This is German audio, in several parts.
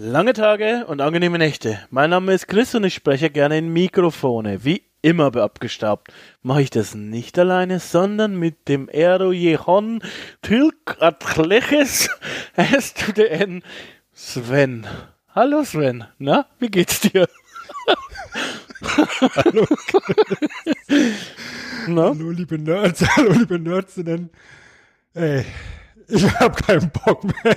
Lange Tage und angenehme Nächte. Mein Name ist Chris und ich spreche gerne in Mikrofone. Wie immer bei Abgestaubt mache ich das nicht alleine, sondern mit dem Erojehon Tilk Atleches S2N Sven. Hallo Sven, na, wie geht's dir? Hallo Chris. Hallo liebe Nerds, hallo liebe Nerdsinnen. Ey, ich hab keinen Bock mehr.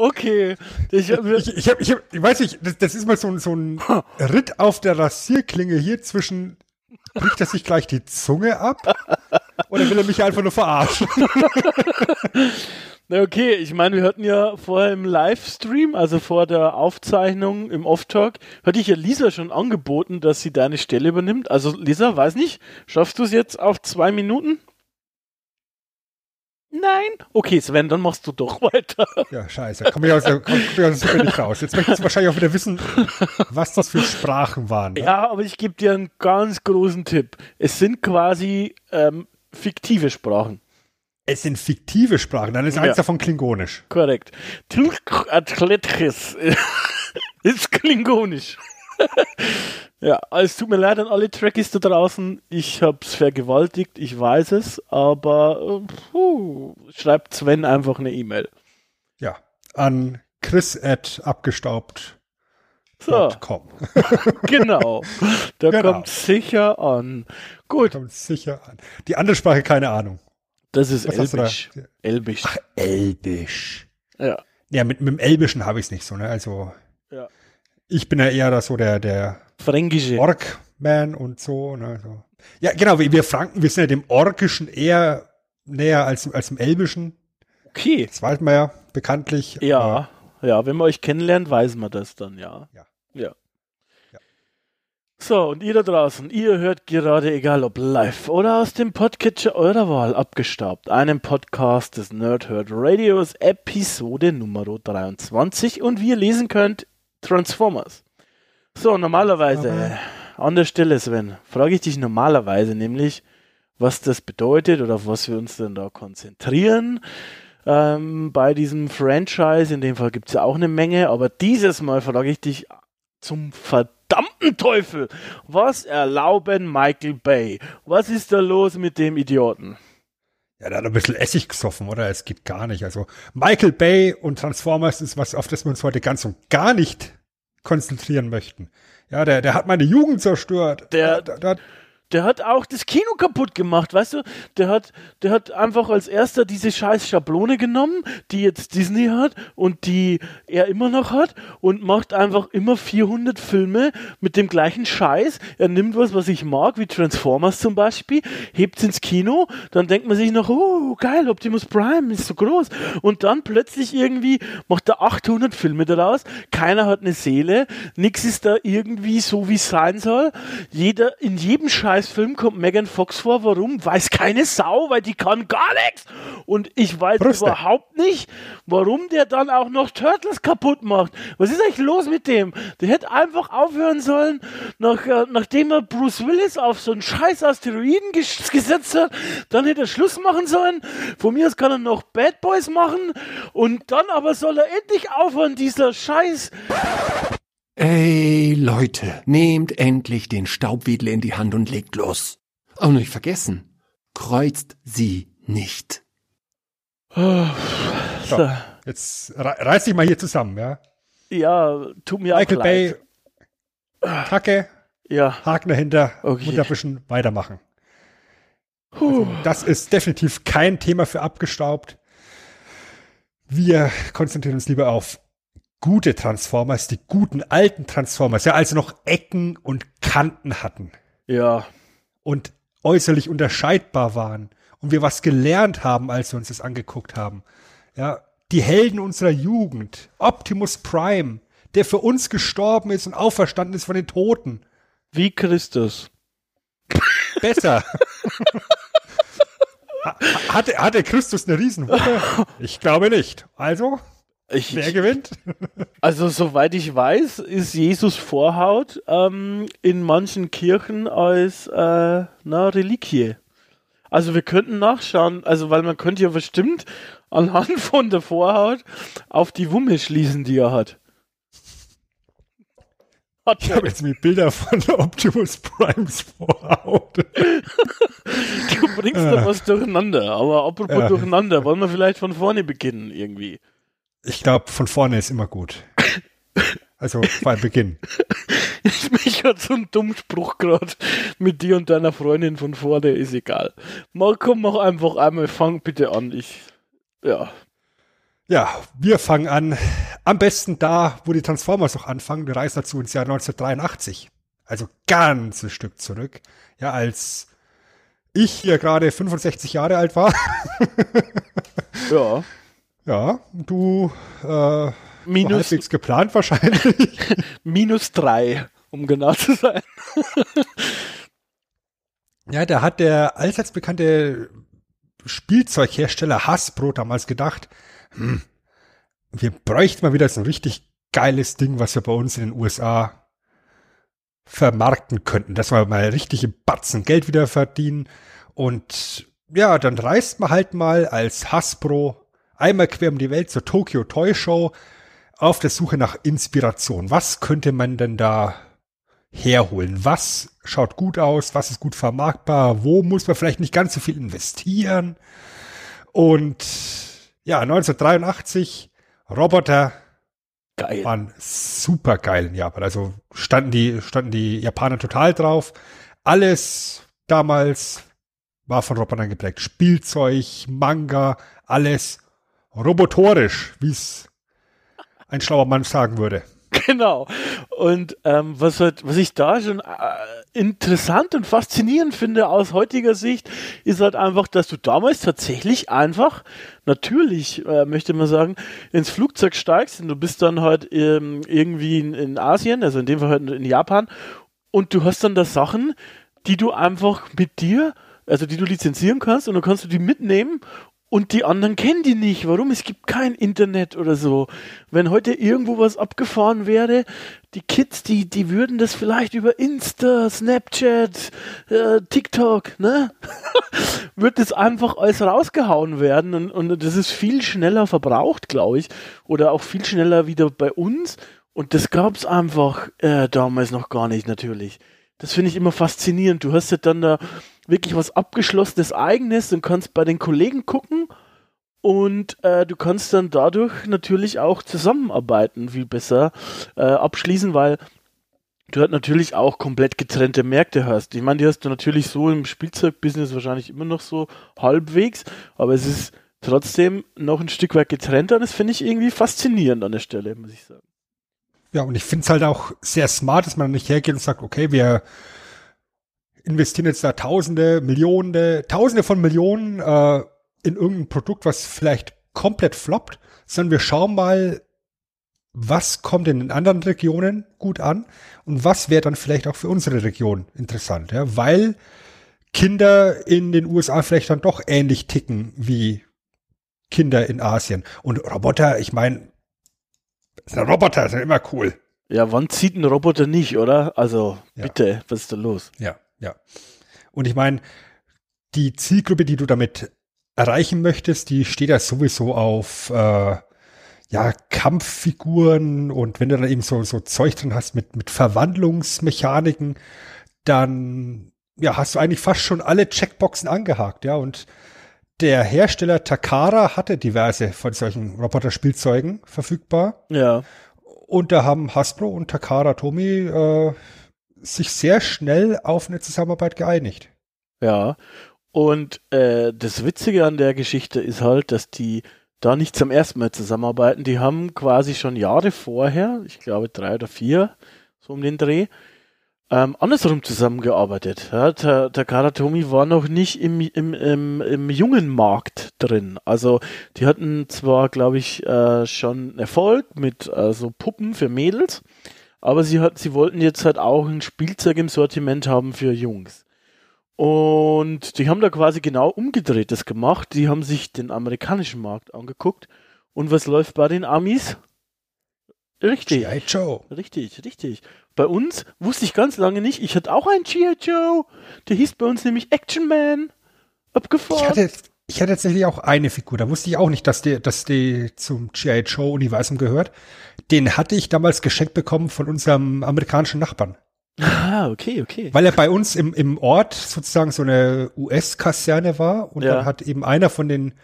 Okay. Ich weiß nicht, das ist mal so ein Ritt auf der Rasierklinge hier zwischen, bricht er sich gleich die Zunge ab oder will er mich einfach nur verarschen? Na okay, ich meine, wir hatten ja vorher im Livestream, also vor der Aufzeichnung im Off-Talk, hatte ich ja Lisa schon angeboten, dass sie deine Stelle übernimmt. Also Lisa, weiß nicht, schaffst du es jetzt auf 2 Minuten? Nein. Okay, Sven, dann machst du doch weiter. Ja, scheiße. Komm ich aus der Suppe nicht raus. Jetzt möchtest du wahrscheinlich auch wieder wissen, was das für Sprachen waren. Ne? Ja, aber ich gebe dir einen ganz großen Tipp. Es sind quasi fiktive Sprachen. Es sind fiktive Sprachen. Dann ist eins davon Klingonisch. Korrekt. Tilkatletches ist Klingonisch. Ja, es tut mir leid an alle Trekkies da draußen. Ich hab's vergewaltigt, ich weiß es, aber schreibt Sven einfach eine E-Mail. Ja, an chris@abgestaubt.com. So. Genau. Da kommt sicher an. Gut. Da kommt sicher an. Die andere Sprache, keine Ahnung. Das ist Eldisch. Eldisch. Ach, Eldisch. Ja. Ja, mit dem Elbischen habe ich es nicht so, ne? Also. Ja. Ich bin ja eher so der Fränkische Ork-Man und so, ne, so. Ja, genau, wir Franken, wir sind ja dem Orkischen eher näher als dem Elbischen. Okay. Das weiß man ja bekanntlich. Ja, ja, wenn man euch kennenlernt, weiß man das dann, ja. Ja. Ja. Ja. So, und ihr da draußen, ihr hört gerade, egal ob live oder aus dem Podcatcher eurer Wahl, Abgestaubt, einem Podcast des Nerd Herd Radios, Episode Nummer 23, und wie ihr lesen könnt, Transformers. So, normalerweise, an der Stelle, Sven, frage ich dich normalerweise nämlich, was das bedeutet oder auf was wir uns denn da konzentrieren bei diesem Franchise. In dem Fall gibt es ja auch eine Menge, aber dieses Mal frage ich dich zum verdammten Teufel, was erlauben Michael Bay? Was ist da los mit dem Idioten? Ja, da hat ein bisschen Essig gesoffen, oder? Es geht gar nicht. Also Michael Bay und Transformers ist was, auf das wir uns heute ganz und gar nicht konzentrieren möchten. Ja, der hat meine Jugend zerstört. Der hat auch das Kino kaputt gemacht, weißt du? Der hat einfach als erster diese scheiß Schablone genommen, die jetzt Disney hat und die er immer noch hat, und macht einfach immer 400 Filme mit dem gleichen Scheiß. Er nimmt was ich mag, wie Transformers zum Beispiel, hebt's ins Kino, dann denkt man sich noch, oh geil, Optimus Prime ist so groß, und dann plötzlich irgendwie macht er 800 Filme daraus, keiner hat eine Seele, nix ist da irgendwie so, wie es sein soll. In jedem Scheiß Film kommt Megan Fox vor. Warum? Weiß keine Sau, weil die kann gar nichts. Und ich weiß überhaupt nicht, warum der dann auch noch Turtles kaputt macht. Was ist eigentlich los mit dem? Der hätte einfach aufhören sollen, nachdem er Bruce Willis auf so einen scheiß Asteroiden gesetzt hat. Dann hätte er Schluss machen sollen. Von mir aus kann er noch Bad Boys machen. Und dann aber soll er endlich aufhören, dieser scheiß... Ey, Leute, nehmt endlich den Staubwedel in die Hand und legt los. Auch nicht vergessen, kreuzt sie nicht. Oh, so, jetzt reiß dich mal hier zusammen, ja? Ja, tut mir Michael auch leid. Michael Bay, Kacke, ja. Haken dahinter, okay. Und ein bisschen weitermachen. Also, das ist definitiv kein Thema für Abgestaubt. Wir konzentrieren uns lieber auf gute Transformers, die guten alten Transformers, ja, als sie noch Ecken und Kanten hatten. Ja. Und äußerlich unterscheidbar waren. Und wir was gelernt haben, als wir uns das angeguckt haben. Ja, die Helden unserer Jugend. Optimus Prime, der für uns gestorben ist und auferstanden ist von den Toten. Wie Christus. Besser. Hatte Christus eine Riesenwunde? Ich glaube nicht. Also, wer gewinnt? Also, soweit ich weiß, ist Jesus Vorhaut in manchen Kirchen als Reliquie. Also, wir könnten nachschauen, also, weil man könnte ja bestimmt anhand von der Vorhaut auf die Wumme schließen, die er hat. Ich habe jetzt mir Bilder von Optimus Primes Vorhaut. Du bringst da was durcheinander, aber apropos durcheinander, wollen wir vielleicht von vorne beginnen irgendwie? Ich glaube, von vorne ist immer gut. Also bei Beginn. Mich hat so ein dummer Spruch gerade mit dir und deiner Freundin von vorne, ist egal. Marco, mach einfach einmal, fang bitte an. Ja, wir fangen an. Am besten da, wo die Transformers noch anfangen. Wir reisen dazu ins Jahr 1983. Also ganzes Stück zurück. Ja, als ich hier gerade 65 Jahre alt war. Ja. Ja, du war halbwegs geplant wahrscheinlich. -3, um genau zu sein. Ja, da hat der allseits bekannte Spielzeughersteller Hasbro damals gedacht, wir bräuchten mal wieder so ein richtig geiles Ding, was wir bei uns in den USA vermarkten könnten, dass wir mal richtige Batzen Geld wieder verdienen. Und ja, dann reist man halt mal als Hasbro einmal quer um die Welt zur Tokyo Toy Show auf der Suche nach Inspiration. Was könnte man denn da herholen? Was schaut gut aus? Was ist gut vermarktbar? Wo muss man vielleicht nicht ganz so viel investieren? Und ja, 1983, Roboter geil. Waren super geil in Japan. Also standen die Japaner total drauf. Alles damals war von Robotern geprägt. Spielzeug, Manga, alles robotorisch, wie es ein schlauer Mann sagen würde. Genau. Und was ich da schon interessant und faszinierend finde aus heutiger Sicht, ist halt einfach, dass du damals tatsächlich einfach, natürlich, möchte man sagen, ins Flugzeug steigst und du bist dann halt irgendwie in Asien, also in dem Fall halt in Japan, und du hast dann da Sachen, die du einfach mit dir, also die du lizenzieren kannst, und dann kannst du die mitnehmen. Und die anderen kennen die nicht. Warum? Es gibt kein Internet oder so. Wenn heute irgendwo was abgefahren wäre, die Kids, die würden das vielleicht über Insta, Snapchat, TikTok, ne? Wird das einfach alles rausgehauen werden. Und das ist viel schneller verbraucht, glaube ich. Oder auch viel schneller wieder bei uns. Und das gab es einfach damals noch gar nicht, natürlich. Das finde ich immer faszinierend. Du hast ja dann da wirklich was Abgeschlossenes, Eigenes, und kannst bei den Kollegen gucken und du kannst dann dadurch natürlich auch zusammenarbeiten, viel besser abschließen, weil du halt natürlich auch komplett getrennte Märkte hast. Ich meine, die hast du natürlich so im Spielzeugbusiness wahrscheinlich immer noch so halbwegs, aber es ist trotzdem noch ein Stück weit getrennt und das finde ich irgendwie faszinierend an der Stelle, muss ich sagen. Ja, und ich finde es halt auch sehr smart, dass man nicht hergeht und sagt, okay, wir investieren jetzt da Tausende von Millionen in irgendein Produkt, was vielleicht komplett floppt, sondern wir schauen mal, was kommt in den anderen Regionen gut an und was wäre dann vielleicht auch für unsere Region interessant, ja? Weil Kinder in den USA vielleicht dann doch ähnlich ticken wie Kinder in Asien. Und Roboter, ich meine, Roboter sind immer cool. Ja, wann zieht ein Roboter nicht, oder? Also bitte, ja. Was ist da los? Ja. Ja, und ich meine, die Zielgruppe, die du damit erreichen möchtest, die steht ja sowieso auf Kampffiguren, und wenn du dann eben so Zeug drin hast mit Verwandlungsmechaniken, dann ja, hast du eigentlich fast schon alle Checkboxen angehakt, ja, und der Hersteller Takara hatte diverse von solchen Roboter-Spielzeugen verfügbar. Ja. Und da haben Hasbro und Takara Tomy sich sehr schnell auf eine Zusammenarbeit geeinigt. Ja, und das Witzige an der Geschichte ist halt, dass die da nicht zum ersten Mal zusammenarbeiten. Die haben quasi schon Jahre vorher, ich glaube 3 oder 4, so um den Dreh, andersrum zusammengearbeitet. Ja, der Karatomi war noch nicht im jungen Markt drin. Also die hatten zwar, glaube ich, schon Erfolg mit so Puppen für Mädels, aber sie wollten jetzt halt auch ein Spielzeug im Sortiment haben für Jungs. Und die haben da quasi genau Umgedrehtes gemacht. Die haben sich den amerikanischen Markt angeguckt. Und was läuft bei den Amis? Richtig. G.I. Joe. Richtig, richtig. Bei uns wusste ich ganz lange nicht, ich hatte auch einen G.I. Joe. Der hieß bei uns nämlich Action Man. Abgefahren. Ich hatte tatsächlich auch eine Figur. Da wusste ich auch nicht, dass die zum G.I. Joe-Universum gehört. Den hatte ich damals geschenkt bekommen von unserem amerikanischen Nachbarn. Ah, okay. Weil er bei uns im Ort sozusagen so eine US-Kaserne war. Und dann hat eben einer von den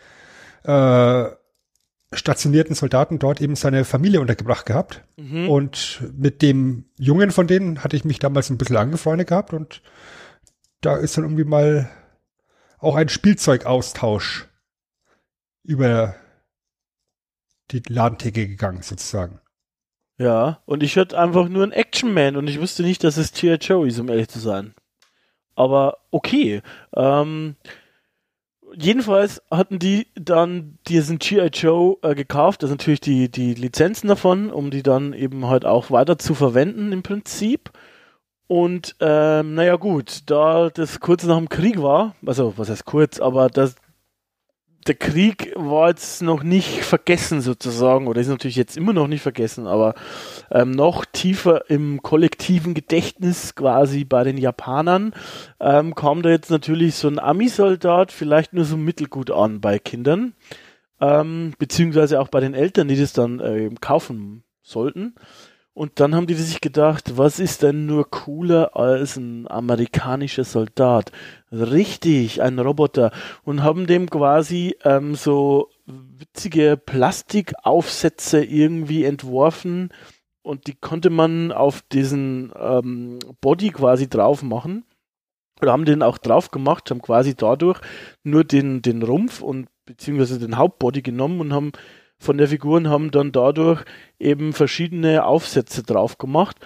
stationierten Soldaten dort eben seine Familie untergebracht gehabt. Mhm. Und mit dem Jungen von denen hatte ich mich damals ein bisschen angefreundet gehabt. Und da ist dann irgendwie mal auch ein Spielzeugaustausch über die Ladentheke gegangen sozusagen. Ja, und ich hatte einfach nur einen Action-Man und ich wusste nicht, dass es G.I. Joe ist, um ehrlich zu sein. Aber okay. Jedenfalls hatten die dann diesen G.I. Joe gekauft, also natürlich die Lizenzen davon, um die dann eben halt auch weiter zu verwenden im Prinzip. Und naja gut, da das kurz nach dem Krieg war, also was heißt kurz, aber der Krieg war jetzt noch nicht vergessen sozusagen, oder ist natürlich jetzt immer noch nicht vergessen, aber noch tiefer im kollektiven Gedächtnis quasi bei den Japanern kam da jetzt natürlich so ein Ami-Soldat vielleicht nur so mittelgut an bei Kindern, beziehungsweise auch bei den Eltern, die das dann kaufen sollten. Und dann haben die sich gedacht, was ist denn nur cooler als ein amerikanischer Soldat? Richtig, ein Roboter. Und haben dem quasi so witzige Plastikaufsätze irgendwie entworfen und die konnte man auf diesen Body quasi drauf machen. Oder haben den auch drauf gemacht, haben quasi dadurch nur den Rumpf und beziehungsweise den Hauptbody genommen und haben von der Figuren haben dann dadurch eben verschiedene Aufsätze drauf gemacht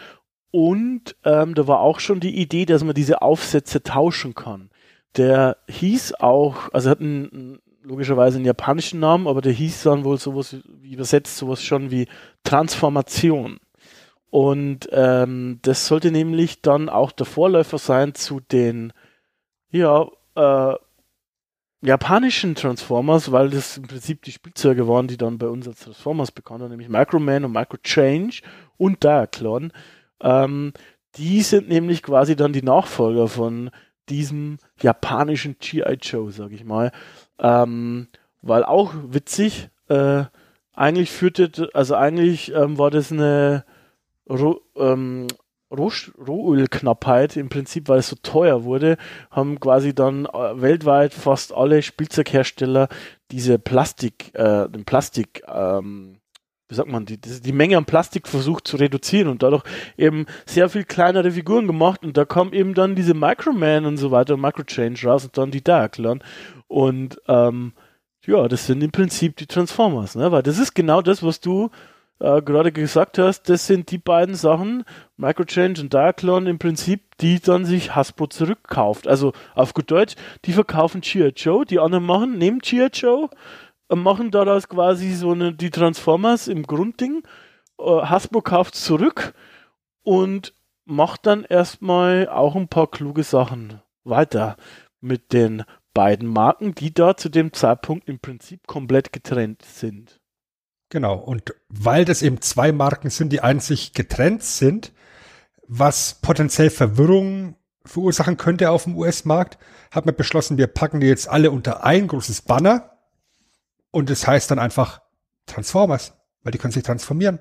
und da war auch schon die Idee, dass man diese Aufsätze tauschen kann. Der hieß auch, also hat logischerweise einen japanischen Namen, aber der hieß dann wohl sowas, wie übersetzt sowas schon wie Transformation. Und das sollte nämlich dann auch der Vorläufer sein zu den, japanischen Transformers, weil das im Prinzip die Spielzeuge waren, die dann bei uns als Transformers bekannt waren, nämlich Micro Man und Micro Change und Diaclon. Die sind nämlich quasi dann die Nachfolger von diesem japanischen G.I. Joe, sag ich mal. Weil auch witzig, war das eine Rohölknappheit, im Prinzip, weil es so teuer wurde, haben quasi dann weltweit fast alle Spielzeughersteller die Menge an Plastik versucht zu reduzieren und dadurch eben sehr viel kleinere Figuren gemacht und da kam eben dann diese Microman und so weiter, Micro Change raus und dann die Diaclon und das sind im Prinzip die Transformers, ne? Weil das ist genau das, was du gerade gesagt hast, das sind die beiden Sachen, Microchange und Diaclon im Prinzip, die dann sich Hasbro zurückkauft. Also auf gut Deutsch, die verkaufen G.I. Joe, die anderen nehmen G.I. Joe, machen daraus quasi die Transformers im Grundding, Hasbro kauft zurück und macht dann erstmal auch ein paar kluge Sachen weiter mit den beiden Marken, die da zu dem Zeitpunkt im Prinzip komplett getrennt sind. Genau, und weil das eben zwei Marken sind, die einzig getrennt sind, was potenziell Verwirrung verursachen könnte auf dem US-Markt, hat man beschlossen, wir packen die jetzt alle unter ein großes Banner und das heißt dann einfach Transformers, weil die können sich transformieren.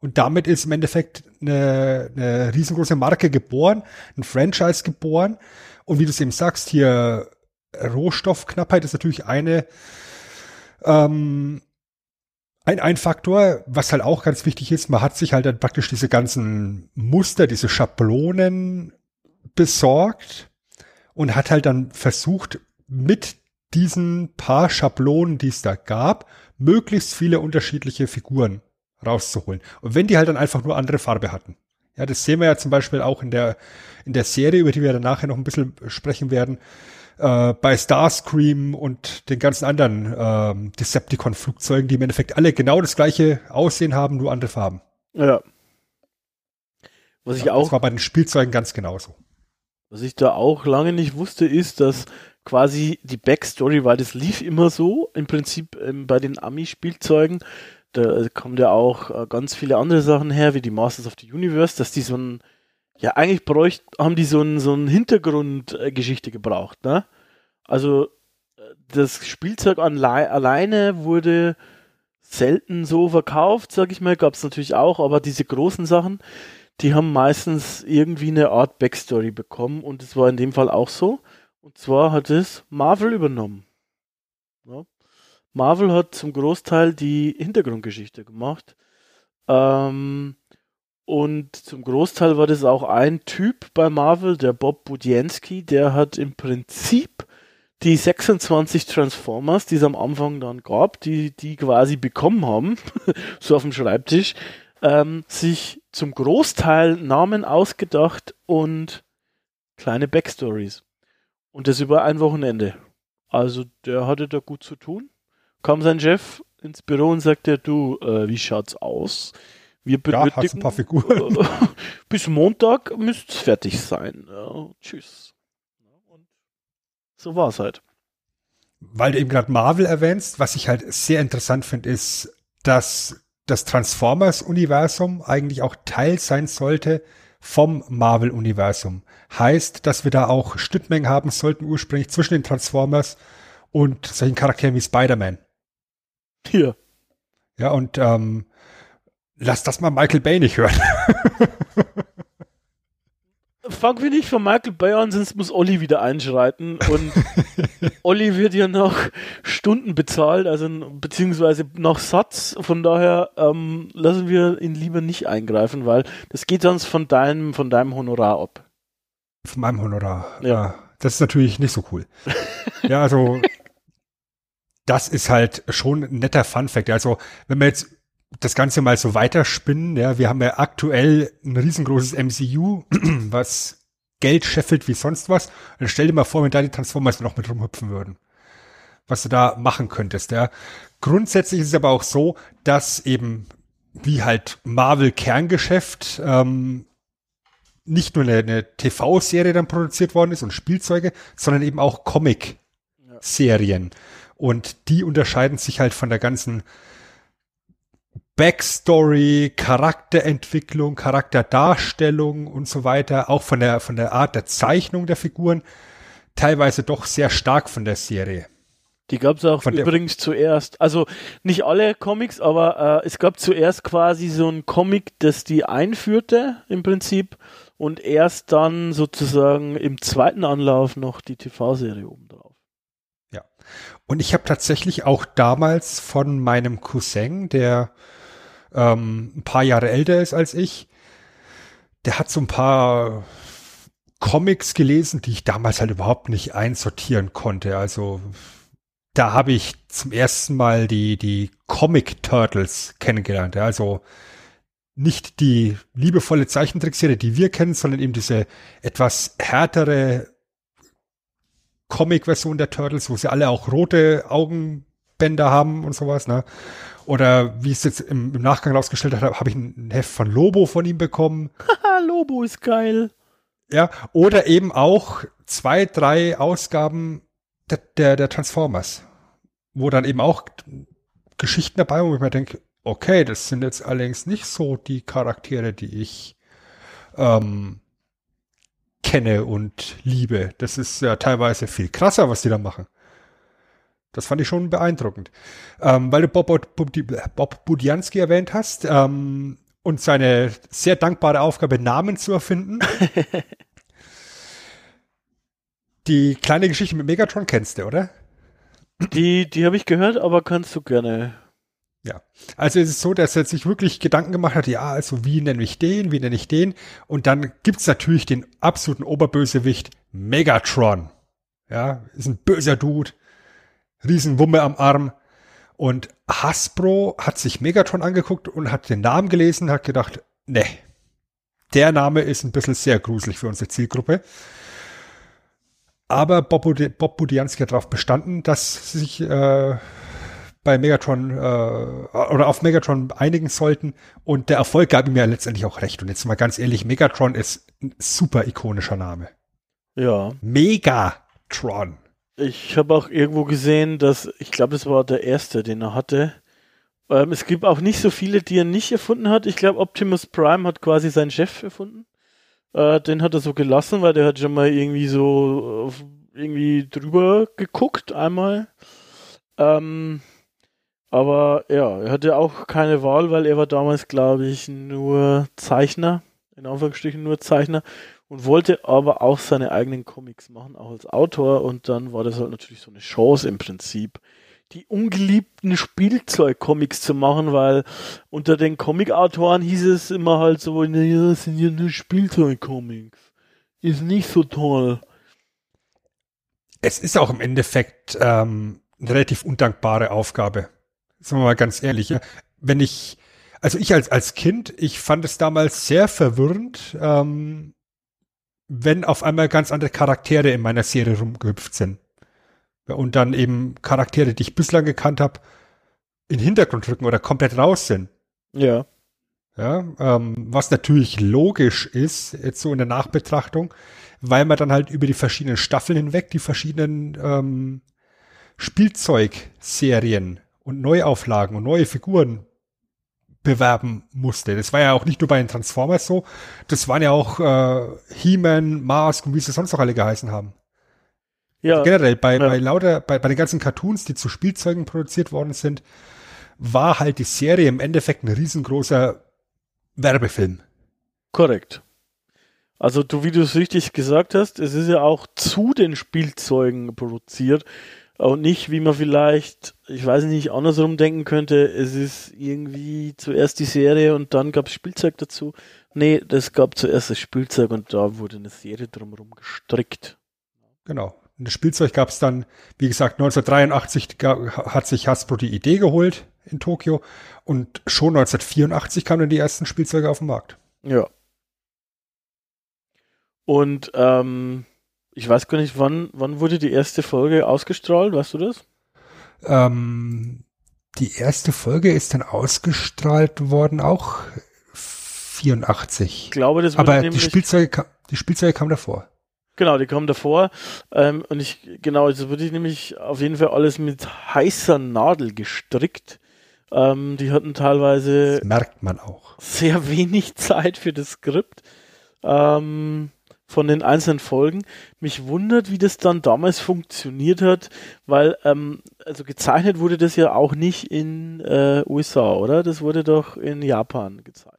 Und damit ist im Endeffekt eine riesengroße Marke geboren, ein Franchise geboren und wie du es eben sagst, hier Rohstoffknappheit ist natürlich ein Faktor, was halt auch ganz wichtig ist, man hat sich halt dann praktisch diese ganzen Muster, diese Schablonen besorgt und hat halt dann versucht, mit diesen paar Schablonen, die es da gab, möglichst viele unterschiedliche Figuren rauszuholen. Und wenn die halt dann einfach nur andere Farbe hatten. Ja, das sehen wir ja zum Beispiel auch in der Serie, über die wir dann nachher noch ein bisschen sprechen werden, bei Starscream und den ganzen anderen Decepticon-Flugzeugen, die im Endeffekt alle genau das gleiche Aussehen haben, nur andere Farben. Ja. Was ich auch, das war bei den Spielzeugen ganz genauso. Was ich da auch lange nicht wusste, ist, dass quasi die Backstory, weil das lief immer so, im Prinzip bei den Ami-Spielzeugen, da kommen ja auch ganz viele andere Sachen her, wie die Masters of the Universe, dass die so ein, ja, eigentlich haben die so ein Hintergrundgeschichte gebraucht, ne? Also das Spielzeug alleine wurde selten so verkauft, sag ich mal, gab es natürlich auch, aber diese großen Sachen, die haben meistens irgendwie eine Art Backstory bekommen und es war in dem Fall auch so. Und zwar hat es Marvel übernommen. Ja. Marvel hat zum Großteil die Hintergrundgeschichte gemacht. Und zum Großteil war das auch ein Typ bei Marvel, der Bob Budiansky, der hat im Prinzip die 26 Transformers, die es am Anfang dann gab, die quasi bekommen haben, so auf dem Schreibtisch, sich zum Großteil Namen ausgedacht und kleine Backstories. Und das über ein Wochenende. Also der hatte da gut zu tun. Kam sein Chef ins Büro und sagte, du, wie schaut's aus? Wir benötigen, hast ein paar Figuren. Bis Montag müsst's fertig sein. Ja, tschüss. Und so war's halt. Weil du eben gerade Marvel erwähnst, was ich halt sehr interessant finde, ist, dass das Transformers-Universum eigentlich auch Teil sein sollte vom Marvel-Universum. Heißt, dass wir da auch Schnittmengen haben sollten ursprünglich zwischen den Transformers und solchen Charakteren wie Spider-Man. Hier. Ja, und lass das mal Michael Bay nicht hören. Fangen wir nicht von Michael Bay an, sonst muss Olli wieder einschreiten. Und Olli wird ja nach Stunden bezahlt, also beziehungsweise nach Satz. Von daher lassen wir ihn lieber nicht eingreifen, weil das geht sonst von deinem Honorar ab. Von meinem Honorar? Ja. Das ist natürlich nicht so cool. Ja, also das ist halt schon ein netter Funfact. Also wenn wir jetzt das Ganze mal so weiterspinnen, ja, wir haben ja aktuell ein riesengroßes MCU, was Geld scheffelt wie sonst was. Und stell dir mal vor, wenn da die Transformers noch mit rumhüpfen würden, was du da machen könntest, ja. Grundsätzlich ist es aber auch so, dass eben, wie halt Marvel-Kerngeschäft, nicht nur eine TV-Serie dann produziert worden ist und Spielzeuge, sondern eben auch Comic-Serien. Und die unterscheiden sich halt von der ganzen Backstory, Charakterentwicklung, Charakterdarstellung und so weiter, auch von der Art der Zeichnung der Figuren, teilweise doch sehr stark von der Serie. Die gab es auch übrigens zuerst, also nicht alle Comics, aber es gab zuerst quasi so ein Comic, das die einführte im Prinzip und erst dann sozusagen im zweiten Anlauf noch die TV-Serie obendrauf. Ja, und ich habe tatsächlich auch damals von meinem Cousin, der ein paar Jahre älter ist als ich, der hat so ein paar Comics gelesen, die ich damals halt überhaupt nicht einsortieren konnte. Also da habe ich zum ersten Mal die Comic Turtles kennengelernt. Also nicht die liebevolle Zeichentrickserie, die wir kennen, sondern eben diese etwas härtere Comic-Version der Turtles, wo sie alle auch rote Augenbänder haben und sowas, ne? Oder wie ich es jetzt im Nachgang rausgestellt habe, habe ich ein Heft von Lobo von ihm bekommen. Haha, Lobo ist geil. Ja, oder eben auch 2, 3 Ausgaben der Transformers, wo dann eben auch Geschichten dabei, wo ich mir denke, okay, das sind jetzt allerdings nicht so die Charaktere, die ich kenne und liebe. Das ist ja teilweise viel krasser, was die da machen. Das fand ich schon beeindruckend. Weil du Bob Budiansky erwähnt hast und seine sehr dankbare Aufgabe, Namen zu erfinden. Die kleine Geschichte mit Megatron kennst du, oder? Die habe ich gehört, aber kannst du gerne. Ja, also es ist so, dass er sich wirklich Gedanken gemacht hat, ja, also wie nenne ich den? Und dann gibt es natürlich den absoluten Oberbösewicht Megatron. Ja, ist ein böser Dude, Riesenwumme am Arm. Und Hasbro hat sich Megatron angeguckt und hat den Namen gelesen, hat gedacht, nee, der Name ist ein bisschen sehr gruselig für unsere Zielgruppe. Aber Bob Budiansky hat darauf bestanden, dass sie sich bei Megatron oder auf Megatron einigen sollten. Und der Erfolg gab ihm ja letztendlich auch recht. Und jetzt mal ganz ehrlich, Megatron ist ein super ikonischer Name. Ja. Megatron. Ich habe auch irgendwo gesehen, dass, ich glaube, das war der erste, den er hatte. Es gibt auch nicht so viele, die er nicht erfunden hat. Ich glaube, Optimus Prime hat quasi seinen Chef erfunden. Den hat er so gelassen, weil der hat schon mal irgendwie so drüber geguckt einmal. Aber ja, er hatte auch keine Wahl, weil er war damals, glaube ich, nur Zeichner, in Anführungsstrichen nur Zeichner, und wollte aber auch seine eigenen Comics machen, auch als Autor. Und dann war das halt natürlich so eine Chance im Prinzip, die ungeliebten Spielzeug-Comics zu machen, weil unter den Comic-Autoren hieß es immer halt so, naja, das sind ja nur Spielzeug-Comics. Ist nicht so toll. Es ist auch im Endeffekt eine relativ undankbare Aufgabe. Sagen wir mal ganz ehrlich. Ja. Wenn ich, also ich als Kind, ich fand es damals sehr verwirrend, wenn auf einmal ganz andere Charaktere in meiner Serie rumgehüpft sind. Und dann eben Charaktere, die ich bislang gekannt habe, in den Hintergrund rücken oder komplett raus sind. Ja. Ja, was natürlich logisch ist, jetzt so in der Nachbetrachtung, weil man dann halt über die verschiedenen Staffeln hinweg die verschiedenen Spielzeugserien und Neuauflagen und neue Figuren bewerben musste. Das war ja auch nicht nur bei den Transformers so, das waren ja auch He-Man, Mask und wie sie sonst noch alle geheißen haben. Ja. Generell, bei den ganzen Cartoons, die zu Spielzeugen produziert worden sind, war halt die Serie im Endeffekt ein riesengroßer Werbefilm. Korrekt. Also wie du es richtig gesagt hast, es ist ja auch zu den Spielzeugen produziert und nicht, wie man vielleicht, ich weiß nicht, andersrum denken könnte, es ist irgendwie zuerst die Serie und dann gab es Spielzeug dazu. Nee, das gab zuerst das Spielzeug und da wurde eine Serie drumherum gestrickt. Genau. Und das Spielzeug gab es dann, wie gesagt, 1983 hat sich Hasbro die Idee geholt in Tokio und schon 1984 kamen dann die ersten Spielzeuge auf den Markt. Ja. Und ich weiß gar nicht, wann wurde die erste Folge ausgestrahlt, weißt du das? Die erste Folge ist dann ausgestrahlt worden, auch 84. Ich glaube, das wurde aber die Spielzeuge kamen davor. Genau, die kommen davor. Das wurde nämlich auf jeden Fall alles mit heißer Nadel gestrickt. Die hatten teilweise. Das merkt man auch. Sehr wenig Zeit für das Skript von den einzelnen Folgen. Mich wundert, wie das dann damals funktioniert hat, weil, gezeichnet wurde das ja auch nicht in USA, oder? Das wurde doch in Japan gezeichnet.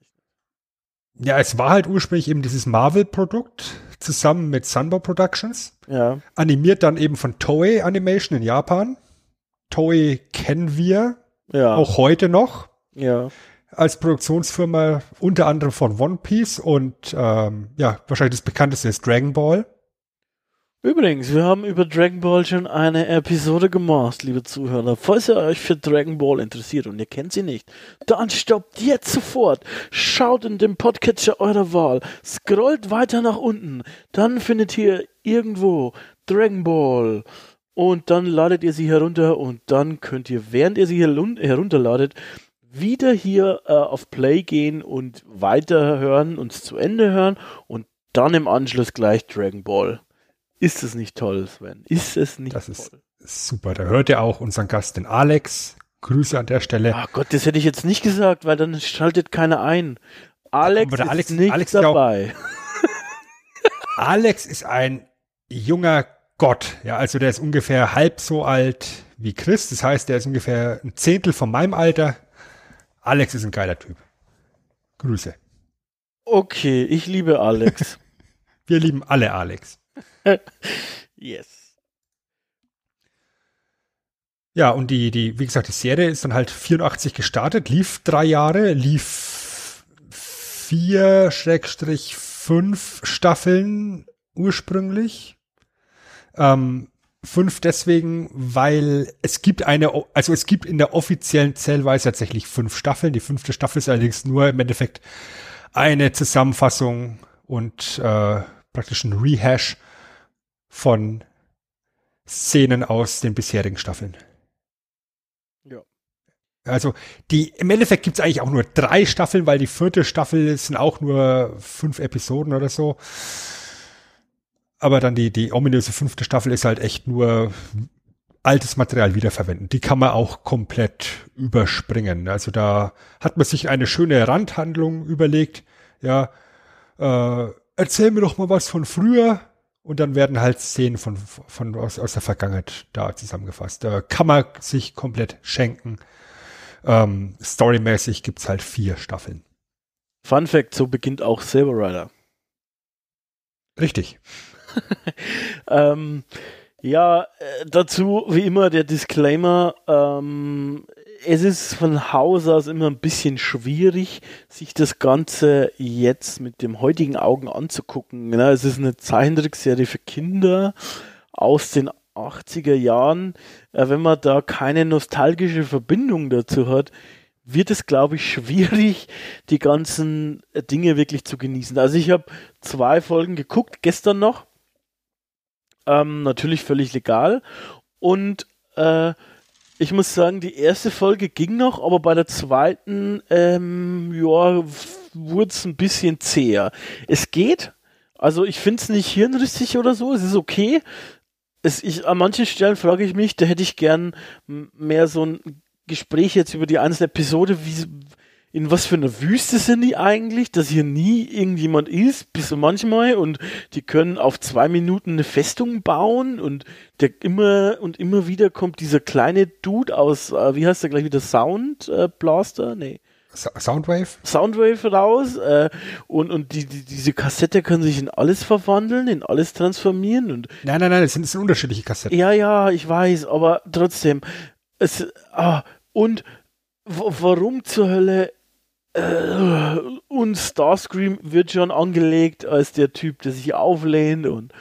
Ja, es war halt ursprünglich eben dieses Marvel-Produkt zusammen mit Sunbow Productions. Ja. Animiert dann eben von Toei Animation in Japan. Toei kennen wir auch heute noch. Ja. Als Produktionsfirma unter anderem von One Piece und wahrscheinlich das bekannteste ist Dragon Ball. Übrigens, wir haben über Dragon Ball schon eine Episode gemacht, liebe Zuhörer. Falls ihr euch für Dragon Ball interessiert und ihr kennt sie nicht, dann stoppt jetzt sofort. Schaut in den Podcatcher eurer Wahl. Scrollt weiter nach unten. Dann findet ihr irgendwo Dragon Ball. Und dann ladet ihr sie herunter und dann könnt ihr, während ihr sie herunterladet, wieder hier auf Play gehen und weiterhören, uns zu Ende hören und dann im Anschluss gleich Dragon Ball. Ist es nicht toll, Sven? Ist es nicht toll? Das ist super. Da hört ihr auch unseren Gast, den Alex. Grüße an der Stelle. Ach Gott, das hätte ich jetzt nicht gesagt, weil dann schaltet keiner ein. Alex ist nicht dabei. Alex ist ein junger Gott. Ja, also der ist ungefähr halb so alt wie Chris. Das heißt, der ist ungefähr ein Zehntel von meinem Alter. Alex ist ein geiler Typ. Grüße. Okay, ich liebe Alex. Wir lieben alle Alex. Yes. Ja, und wie gesagt, die Serie ist dann halt 84 gestartet, lief 3 Jahre, lief 4/5 Staffeln ursprünglich. 5 deswegen, weil es gibt in der offiziellen Zählweise tatsächlich 5 Staffeln. Die 5. Staffel ist allerdings nur im Endeffekt eine Zusammenfassung und praktisch ein Rehash von Szenen aus den bisherigen Staffeln. Ja. Also im Endeffekt gibt es eigentlich auch nur 3 Staffeln, weil die 4. Staffel sind auch nur 5 Episoden oder so. Aber dann die ominöse 5. Staffel ist halt echt nur altes Material wiederverwenden. Die kann man auch komplett überspringen. Also da hat man sich eine schöne Randhandlung überlegt. Ja, erzähl mir doch mal was von früher. Und dann werden halt Szenen aus der Vergangenheit da zusammengefasst. Kann man sich komplett schenken. Storymäßig gibt es halt 4 Staffeln. Fun Fact, so beginnt auch Saber Rider. Richtig. Ja, dazu wie immer der Disclaimer, es ist von Haus aus immer ein bisschen schwierig, sich das Ganze jetzt mit dem heutigen Augen anzugucken. Ja, es ist eine Zeichentrickserie für Kinder aus den 80er Jahren. Wenn man da keine nostalgische Verbindung dazu hat, wird es, glaube ich, schwierig, die ganzen Dinge wirklich zu genießen. Also ich habe 2 Folgen geguckt, gestern noch. Natürlich völlig legal. Und ich muss sagen, die erste Folge ging noch, aber bei der zweiten wurde es ein bisschen zäher. Es geht, also ich finde es nicht hirnrissig oder so, es ist okay. An manchen Stellen frage ich mich, da hätte ich gern mehr so ein Gespräch jetzt über die einzelne Episode, in was für einer Wüste sind die eigentlich, dass hier nie irgendjemand ist, bis manchmal, und die können auf 2 Minuten eine Festung bauen, und immer wieder kommt dieser kleine Dude aus, wie heißt der gleich wieder, Soundblaster? Nee. Soundwave? Soundwave raus, und diese Kassette kann sich in alles verwandeln, in alles transformieren. Und nein, das sind unterschiedliche Kassetten. Ja, ich weiß, aber trotzdem. Und warum zur Hölle? Und Starscream wird schon angelegt als der Typ, der sich auflehnt, und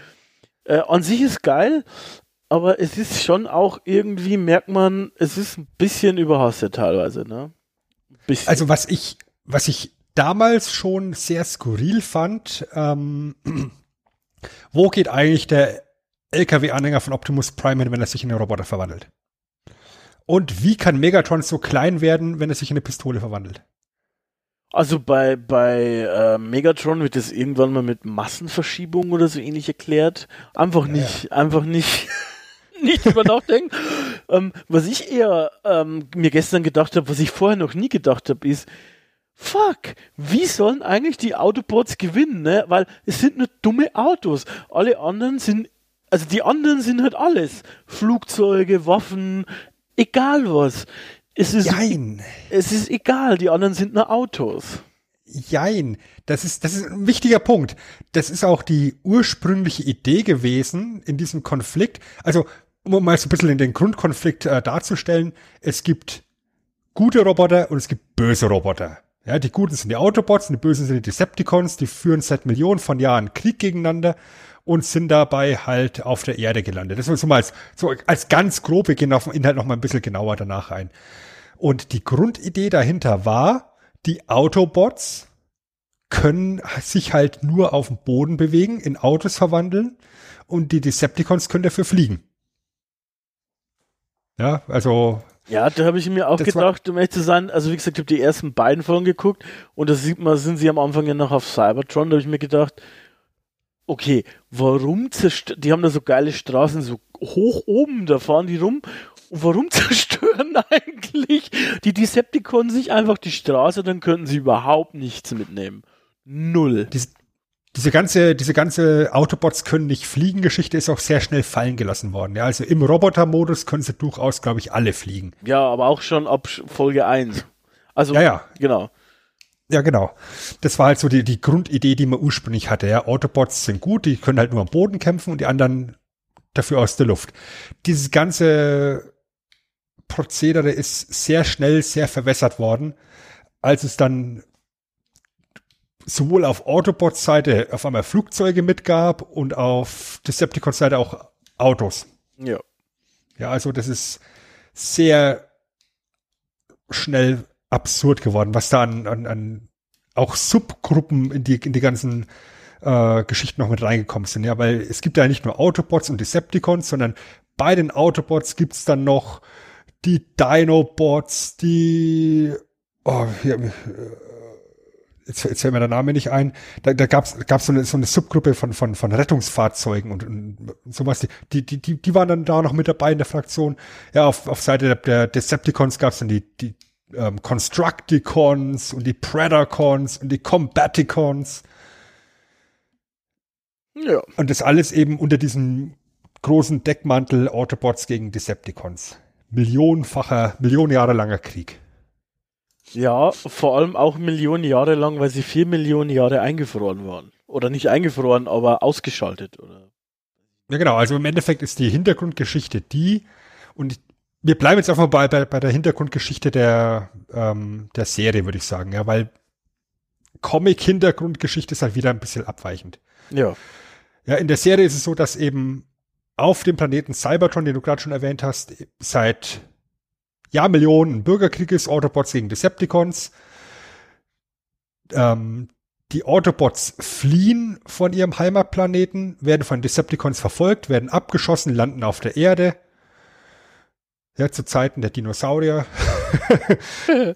an sich ist geil, aber es ist schon auch irgendwie, merkt man, es ist ein bisschen überhastet teilweise, ne? Bisschen. Also was ich damals schon sehr skurril fand, wo geht eigentlich der LKW-Anhänger von Optimus Prime hin, wenn er sich in einen Roboter verwandelt? Und wie kann Megatron so klein werden, wenn er sich in eine Pistole verwandelt? Also bei Megatron wird das irgendwann mal mit Massenverschiebung oder so ähnlich erklärt. Einfach nicht nicht drüber nachdenken. Was ich eher mir gestern gedacht habe, was ich vorher noch nie gedacht habe, ist, fuck, wie sollen eigentlich die Autobots gewinnen, ne? Weil es sind nur dumme Autos. Die anderen sind halt alles. Flugzeuge, Waffen, egal was. Jein. Es ist egal, die anderen sind nur Autos. Jein. Das ist ein wichtiger Punkt. Das ist auch die ursprüngliche Idee gewesen in diesem Konflikt. Also, um mal so ein bisschen in den Grundkonflikt darzustellen, es gibt gute Roboter und es gibt böse Roboter. Ja, die Guten sind die Autobots und die Bösen sind die Decepticons, die führen seit Millionen von Jahren Krieg gegeneinander und sind dabei halt auf der Erde gelandet. Das ist so mal als ganz grob, wir gehen auf den Inhalt noch mal ein bisschen genauer danach ein. Und die Grundidee dahinter war, die Autobots können sich halt nur auf dem Boden bewegen, in Autos verwandeln, und die Decepticons können dafür fliegen. Ja, also... Ja, da habe ich mir auch gedacht, um ehrlich zu sein, also wie gesagt, ich habe die ersten 2 Folgen geguckt, und da sieht man, sind sie am Anfang ja noch auf Cybertron, da habe ich mir gedacht, okay, warum die haben da so geile Straßen, so hoch oben, da fahren die rum, und warum zerstören eigentlich die Decepticons sich einfach die Straße, dann könnten sie überhaupt nichts mitnehmen. Null. Diese ganze Autobots können nicht fliegen Geschichte ist auch sehr schnell fallen gelassen worden. Ja, also im Robotermodus können sie durchaus, glaube ich, alle fliegen. Ja, aber auch schon ab Folge 1. Also, ja. Genau. Ja, genau. Das war halt so die Grundidee, die man ursprünglich hatte. Ja, Autobots sind gut, die können halt nur am Boden kämpfen und die anderen dafür aus der Luft. Dieses ganze Prozedere ist sehr schnell, sehr verwässert worden, als es dann sowohl auf Autobots-Seite auf einmal Flugzeuge mitgab und auf Decepticons-Seite auch Autos. Ja. Ja, also das ist sehr schnell absurd geworden, was da an auch Subgruppen in die ganzen Geschichten noch mit reingekommen sind, ja, weil es gibt ja nicht nur Autobots und Decepticons, sondern bei den Autobots gibt's dann noch die Dinobots, die jetzt fällt mir der Name nicht ein. Da gab's so eine Subgruppe von Rettungsfahrzeugen und sowas. Die waren dann da noch mit dabei in der Fraktion. Ja, auf Seite der Decepticons gab's dann die Constructicons und die Predacons und die Combaticons. Ja. Und das alles eben unter diesem großen Deckmantel Autobots gegen Decepticons. Millionen Jahre langer Krieg. Ja, vor allem auch Millionen Jahre lang, weil sie 4 Millionen Jahre eingefroren waren. Oder nicht eingefroren, aber ausgeschaltet, oder? Ja, genau. Also im Endeffekt ist die Hintergrundgeschichte die, und wir bleiben jetzt einfach bei der Hintergrundgeschichte der Serie, würde ich sagen, ja, weil Comic-Hintergrundgeschichte ist halt wieder ein bisschen abweichend. Ja. Ja, in der Serie ist es so, dass eben auf dem Planeten Cybertron, den du gerade schon erwähnt hast, seit Jahrmillionen Bürgerkrieg ist, Autobots gegen Decepticons. Die Autobots fliehen von ihrem Heimatplaneten, werden von Decepticons verfolgt, werden abgeschossen, landen auf der Erde. Ja, zu Zeiten der Dinosaurier.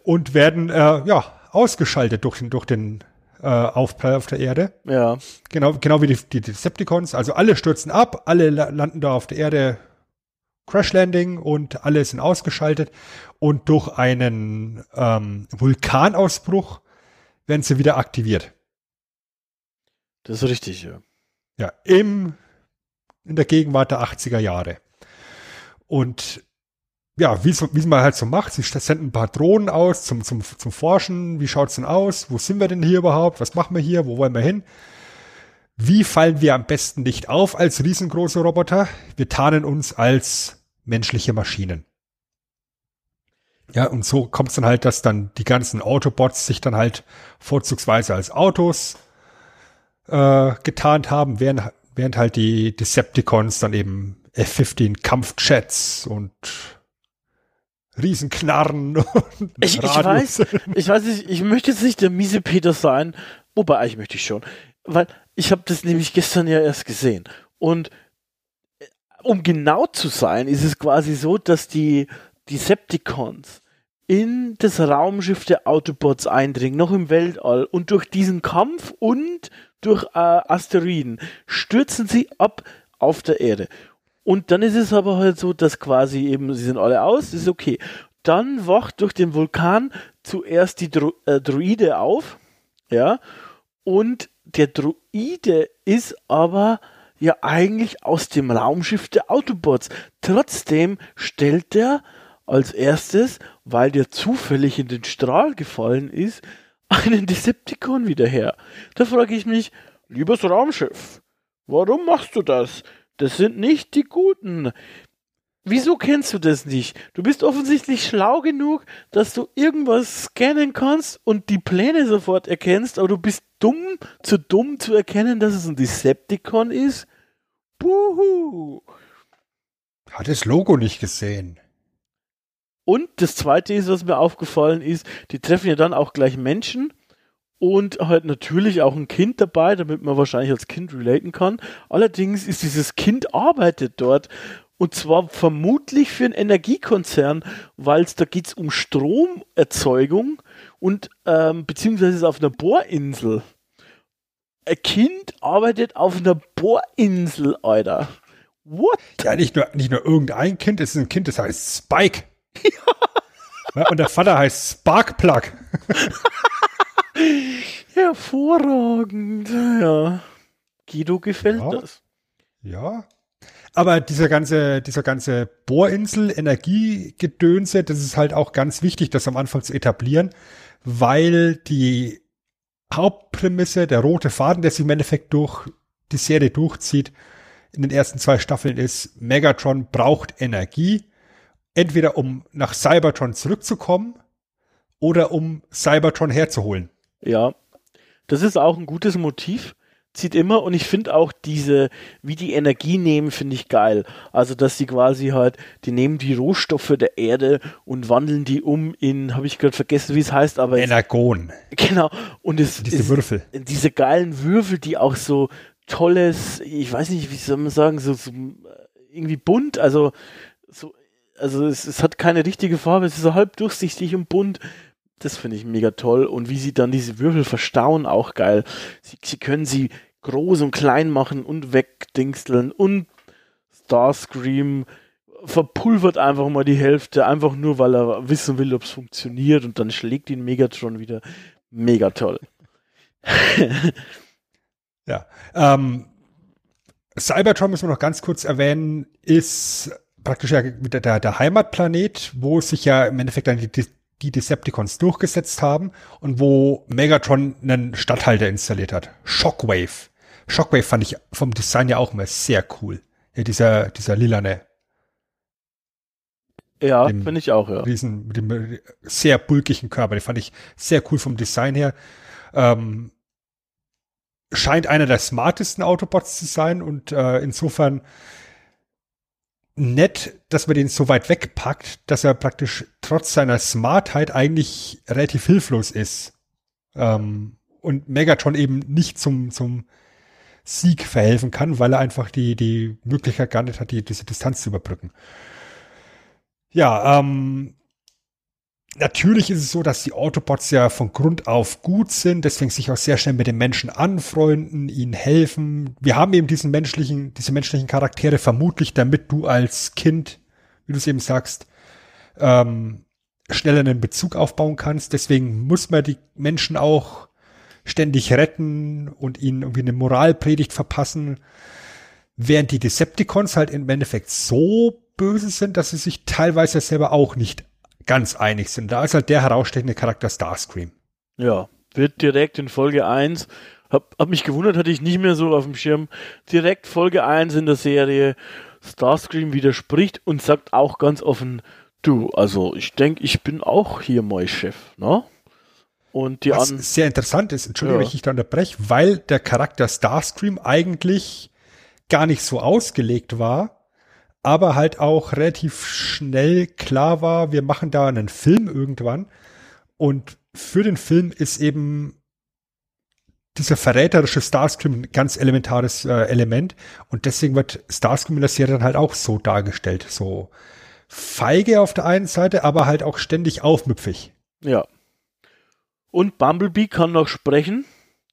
Und werden ausgeschaltet durch den Aufprall auf der Erde. Ja. Genau wie die Decepticons. Also alle stürzen ab, alle landen da auf der Erde. Crash Landing und alle sind ausgeschaltet. Und durch einen Vulkanausbruch werden sie wieder aktiviert. Das ist richtig, ja. Ja, in der Gegenwart der 80er Jahre. Und ja, wie es man halt so macht, sie senden ein paar Drohnen aus zum Forschen. Wie schaut es denn aus? Wo sind wir denn hier überhaupt? Was machen wir hier? Wo wollen wir hin? Wie fallen wir am besten nicht auf als riesengroße Roboter? Wir tarnen uns als menschliche Maschinen. Ja, und so kommt es dann halt, dass dann die ganzen Autobots sich dann halt vorzugsweise als Autos getarnt haben, während halt die Decepticons dann eben F-15 Kampfjets und Riesenknarren und ich weiß nicht, ich möchte jetzt nicht der miese Peter sein, wobei eigentlich möchte ich schon, weil ich habe das nämlich gestern ja erst gesehen. Und um genau zu sein, ist es quasi so, dass die Decepticons in das Raumschiff der Autobots eindringen, noch im Weltall. Und durch diesen Kampf und durch Asteroiden stürzen sie ab auf der Erde. Und dann ist es aber halt so, dass quasi eben, sie sind alle aus, ist okay. Dann wacht durch den Vulkan zuerst die Droide auf, ja, und der Droide ist aber ja eigentlich aus dem Raumschiff der Autobots. Trotzdem stellt er als erstes, weil der zufällig in den Strahl gefallen ist, einen Decepticon wieder her. Da frage ich mich, liebes Raumschiff, warum machst du das? Das sind nicht die Guten. Wieso kennst du das nicht? Du bist offensichtlich schlau genug, dass du irgendwas scannen kannst und die Pläne sofort erkennst, aber du bist dumm zu erkennen, dass es ein Decepticon ist? Buhu! Hat das Logo nicht gesehen. Und das Zweite ist, was mir aufgefallen ist, die treffen ja dann auch gleich Menschen und halt natürlich auch ein Kind dabei, damit man wahrscheinlich als Kind relaten kann. Allerdings ist dieses Kind arbeitet dort. Und zwar vermutlich für einen Energiekonzern, weil da geht es um Stromerzeugung und beziehungsweise auf einer Bohrinsel. Ein Kind arbeitet auf einer Bohrinsel, Alter. What? Ja, nicht nur irgendein Kind, es ist ein Kind, das heißt Spike. Ja. Ja, und der Vater heißt Sparkplug. Hervorragend. Ja. Guido gefällt das. Ja. Aber dieser ganze Bohrinsel-Energiegedönse, das ist halt auch ganz wichtig, das am Anfang zu etablieren, weil die Hauptprämisse, der rote Faden, der sich im Endeffekt durch die Serie durchzieht, in den ersten 2 Staffeln ist, Megatron braucht Energie, entweder um nach Cybertron zurückzukommen oder um Cybertron herzuholen. Ja, das ist auch ein gutes Motiv, zieht immer, und ich finde auch diese, wie die Energie nehmen, finde ich geil. Also, dass sie quasi halt, die nehmen die Rohstoffe der Erde und wandeln die um in, habe ich gerade vergessen, wie es heißt, aber... Energon. Genau. Und es diese Würfel. Diese geilen Würfel, die auch so tolles, ich weiß nicht, wie soll man sagen, so irgendwie bunt, also es hat keine richtige Farbe, es ist so halb durchsichtig und bunt. Das finde ich mega toll. Und wie sie dann diese Würfel verstauen, auch geil. Sie können sie groß und klein machen und wegdingsteln. Und Starscream verpulvert einfach mal die Hälfte, einfach nur, weil er wissen will, ob es funktioniert. Und dann schlägt ihn Megatron wieder. Mega toll. Ja. Cybertron, müssen wir noch ganz kurz erwähnen, ist praktisch ja wieder der Heimatplanet, wo sich ja im Endeffekt dann die Decepticons durchgesetzt haben und wo Megatron einen Statthalter installiert hat. Shockwave. Shockwave fand ich vom Design ja auch mal sehr cool. Ja, dieser lilane. Ja, finde ich auch, ja. Riesen, mit dem sehr bulkigen Körper, den fand ich sehr cool vom Design her. Scheint einer der smartesten Autobots zu sein und insofern nett, dass man den so weit wegpackt, dass er praktisch trotz seiner Smartheit eigentlich relativ hilflos ist. Und Megatron eben nicht zum Sieg verhelfen kann, weil er einfach die Möglichkeit gar nicht hat, diese Distanz zu überbrücken. Ja, natürlich ist es so, dass die Autobots ja von Grund auf gut sind, deswegen sich auch sehr schnell mit den Menschen anfreunden, ihnen helfen. Wir haben eben diese menschlichen Charaktere vermutlich, damit du als Kind, wie du es eben sagst, schneller einen Bezug aufbauen kannst. Deswegen muss man die Menschen auch ständig retten und ihnen irgendwie eine Moralpredigt verpassen. Während die Decepticons halt im Endeffekt so böse sind, dass sie sich teilweise selber auch nicht ganz einig sind. Da ist halt der herausstechende Charakter Starscream. Ja, wird direkt in Folge 1, hab mich gewundert, hatte ich nicht mehr so auf dem Schirm, direkt Folge 1 in der Serie, Starscream widerspricht und sagt auch ganz offen, du, also ich denke, ich bin auch hier mein Chef, ne? Und die was sehr interessant ist, Entschuldigung, wenn ich dich da unterbreche, weil der Charakter Starscream eigentlich gar nicht so ausgelegt war, aber halt auch relativ schnell klar war, wir machen da einen Film irgendwann und für den Film ist eben dieser verräterische Starscream ein ganz elementares Element und deswegen wird Starscream in der Serie dann halt auch so dargestellt, so feige auf der einen Seite, aber halt auch ständig aufmüpfig. Ja. Und Bumblebee kann noch sprechen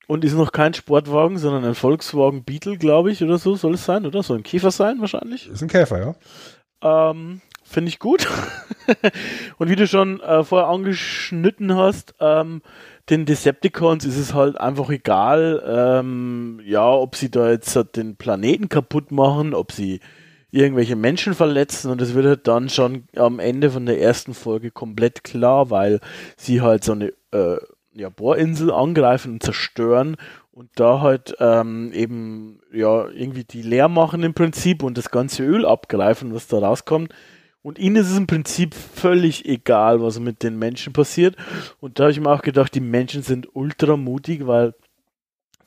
und ist noch kein Sportwagen, sondern ein Volkswagen Beetle, glaube ich, oder so soll es sein, oder? Soll ein Käfer sein, wahrscheinlich? Ist ein Käfer, ja. Finde ich gut. Und wie du schon vorher angeschnitten hast, den Decepticons ist es halt einfach egal, ob sie da jetzt halt den Planeten kaputt machen, ob sie irgendwelche Menschen verletzen, und das wird halt dann schon am Ende von der ersten Folge komplett klar, weil sie halt so eine Bohrinsel angreifen und zerstören und da halt irgendwie die leer machen im Prinzip und das ganze Öl abgreifen, was da rauskommt. Und ihnen ist es im Prinzip völlig egal, was mit den Menschen passiert. Und da habe ich mir auch gedacht, die Menschen sind ultra mutig, weil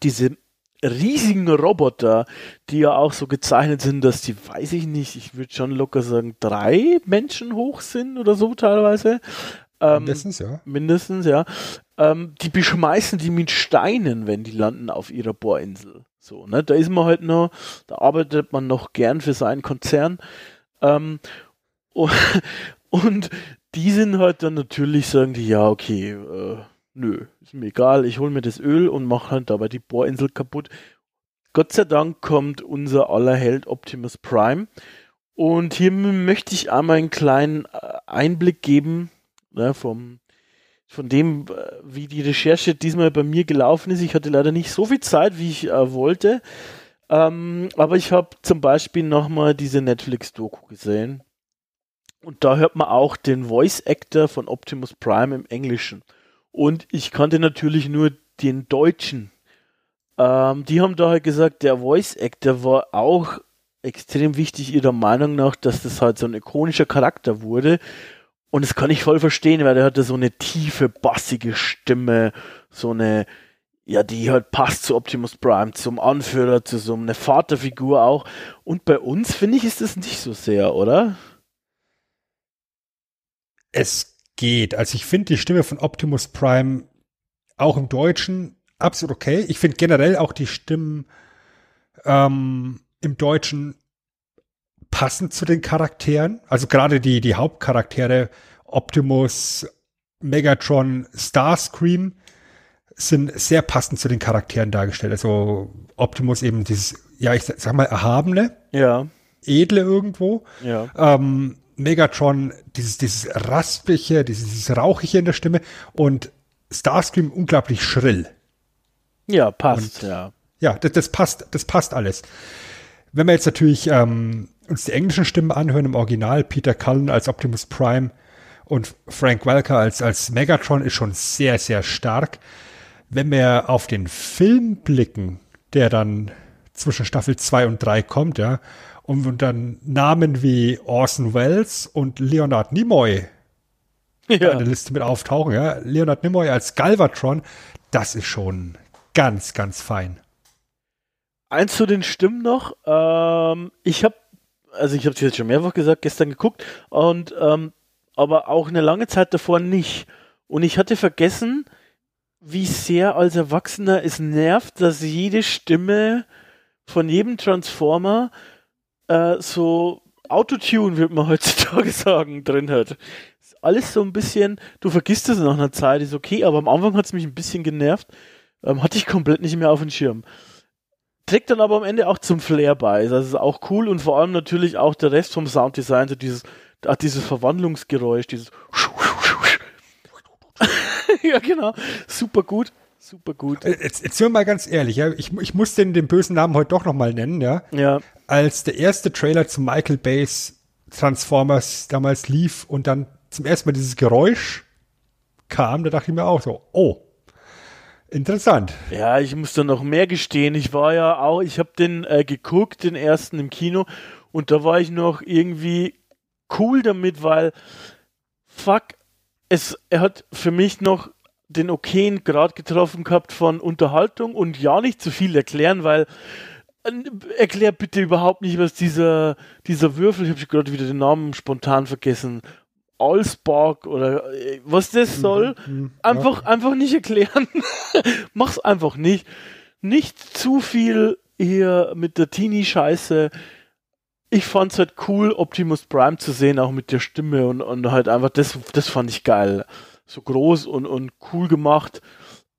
diese riesigen Roboter, die ja auch so gezeichnet sind, dass die, weiß ich nicht, ich würde schon locker sagen, 3 Menschen hoch sind oder so teilweise. Mindestens, ja. Die beschmeißen die mit Steinen, wenn die landen auf ihrer Bohrinsel. So, ne? Da ist man halt noch, da arbeitet man noch gern für seinen Konzern. Und die sind halt dann natürlich, sagen die, ja, okay, nö, ist mir egal, ich hole mir das Öl und mache halt dabei die Bohrinsel kaputt. Gott sei Dank kommt unser aller Held Optimus Prime. Und hier möchte ich einmal einen kleinen Einblick geben, von dem, wie die Recherche diesmal bei mir gelaufen ist. Ich hatte leider nicht so viel Zeit, wie ich wollte, aber ich habe zum Beispiel nochmal diese Netflix-Doku gesehen und da hört man auch den Voice-Actor von Optimus Prime im Englischen und ich kannte natürlich nur den Deutschen. Die haben da halt gesagt, der Voice-Actor war auch extrem wichtig ihrer Meinung nach, dass das halt so ein ikonischer Charakter wurde. Und das kann ich voll verstehen, weil der hatte so eine tiefe, bassige Stimme, so eine ja, die halt passt zu Optimus Prime, zum Anführer, zu so einer Vaterfigur auch. Und bei uns, finde ich, ist das nicht so sehr, oder? Es geht. Also ich finde die Stimme von Optimus Prime auch im Deutschen absolut okay. Ich finde generell auch die Stimmen im Deutschen passend zu den Charakteren. Also gerade die Hauptcharaktere Optimus, Megatron, Starscream sind sehr passend zu den Charakteren dargestellt. Also Optimus eben dieses, ja, ich sag mal, Erhabene, ja, Edle irgendwo. Ja. Megatron, dieses Raspliche, dieses Rauchige in der Stimme und Starscream unglaublich schrill. Ja, passt, und, ja. Ja, das passt alles. Wenn wir jetzt natürlich uns die englischen Stimmen anhören im Original, Peter Cullen als Optimus Prime und Frank Welker als Megatron ist schon sehr, sehr stark. Wenn wir auf den Film blicken, der dann zwischen Staffel 2 und 3 kommt, ja, und dann Namen wie Orson Welles und Leonard Nimoy in der Liste mit auftauchen, ja. Leonard Nimoy als Galvatron, das ist schon ganz, ganz fein. Eins zu den Stimmen noch. Ich habe es jetzt schon mehrfach gesagt, gestern geguckt, und aber auch eine lange Zeit davor nicht. Und ich hatte vergessen, wie sehr als Erwachsener es nervt, dass jede Stimme von jedem Transformer so Autotune, würde man heutzutage sagen, drin hat. Ist alles so ein bisschen, du vergisst es nach einer Zeit, ist okay, aber am Anfang hat es mich ein bisschen genervt. Hatte ich komplett nicht mehr auf den Schirm. Trägt dann aber am Ende auch zum Flair bei. Das ist auch cool und vor allem natürlich auch der Rest vom Sounddesign, so dieses Verwandlungsgeräusch, dieses ja, genau. Super gut. Super gut. Jetzt sind wir mal ganz ehrlich, ja. Ich muss den bösen Namen heute doch nochmal nennen, ja. Ja. Als der erste Trailer zu Michael Bays Transformers damals lief und dann zum ersten Mal dieses Geräusch kam, da dachte ich mir auch so, oh, interessant. Ja, ich muss da noch mehr gestehen. Ich habe den geguckt, den ersten im Kino, und da war ich noch irgendwie cool damit, weil er hat für mich noch den okayen Grad getroffen gehabt von Unterhaltung und ja, nicht zu viel erklären, weil erklär bitte überhaupt nicht, was dieser Würfel, ich habe gerade wieder den Namen spontan vergessen, Allspark oder was das soll, einfach nicht erklären. Mach's einfach nicht. Nicht zu viel hier mit der Teenie-Scheiße. Ich fand's halt cool, Optimus Prime zu sehen, auch mit der Stimme und halt einfach, das fand ich geil. So groß und cool gemacht.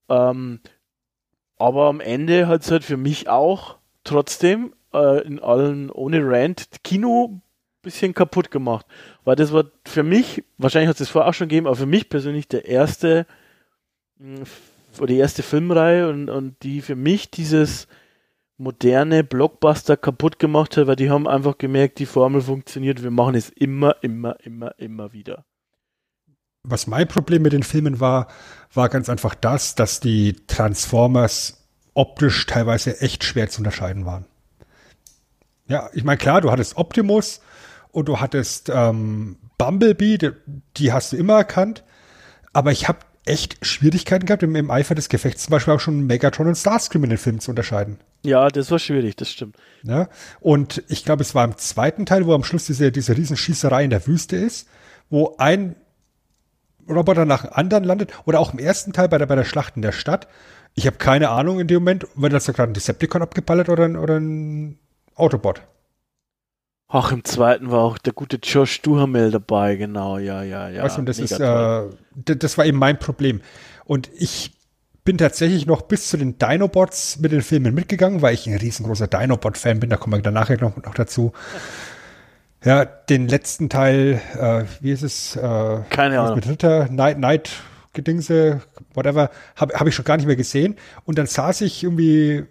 Aber am Ende hat es halt für mich auch trotzdem in allen, ohne Rant, Kino ein bisschen kaputt gemacht. Weil das war für mich, wahrscheinlich hat es das vorher auch schon gegeben, aber für mich persönlich die erste Filmreihe und die für mich dieses moderne Blockbuster kaputt gemacht hat, weil die haben einfach gemerkt, die Formel funktioniert, wir machen es immer wieder. Was mein Problem mit den Filmen war ganz einfach das, dass die Transformers optisch teilweise echt schwer zu unterscheiden waren. Ja, ich meine, klar, du hattest Optimus und du hattest Bumblebee, die hast du immer erkannt, aber ich habe echt Schwierigkeiten gehabt, im Eifer des Gefechts zum Beispiel auch schon Megatron und Starscream in den Filmen zu unterscheiden. Ja, das war schwierig, das stimmt. Ja, und ich glaube, es war im zweiten Teil, wo am Schluss diese Riesenschießerei in der Wüste ist, wo ein Roboter nach dem anderen landet, oder auch im ersten Teil bei der Schlacht in der Stadt. Ich habe keine Ahnung in dem Moment, wird das gerade ein Decepticon abgeballert oder ein Autobot. Ach, im zweiten war auch der gute Josh Duhamel dabei, genau, ja. Weißt du, das war eben mein Problem. Und ich bin tatsächlich noch bis zu den Dinobots mit den Filmen mitgegangen, weil ich ein riesengroßer Dinobot-Fan bin, da kommen wir dann nachher noch dazu. Ja, den letzten Teil, wie ist es? Keine Ahnung. Mit Ritter, Night-Gedingse, whatever, hab ich schon gar nicht mehr gesehen. Und dann saß ich irgendwie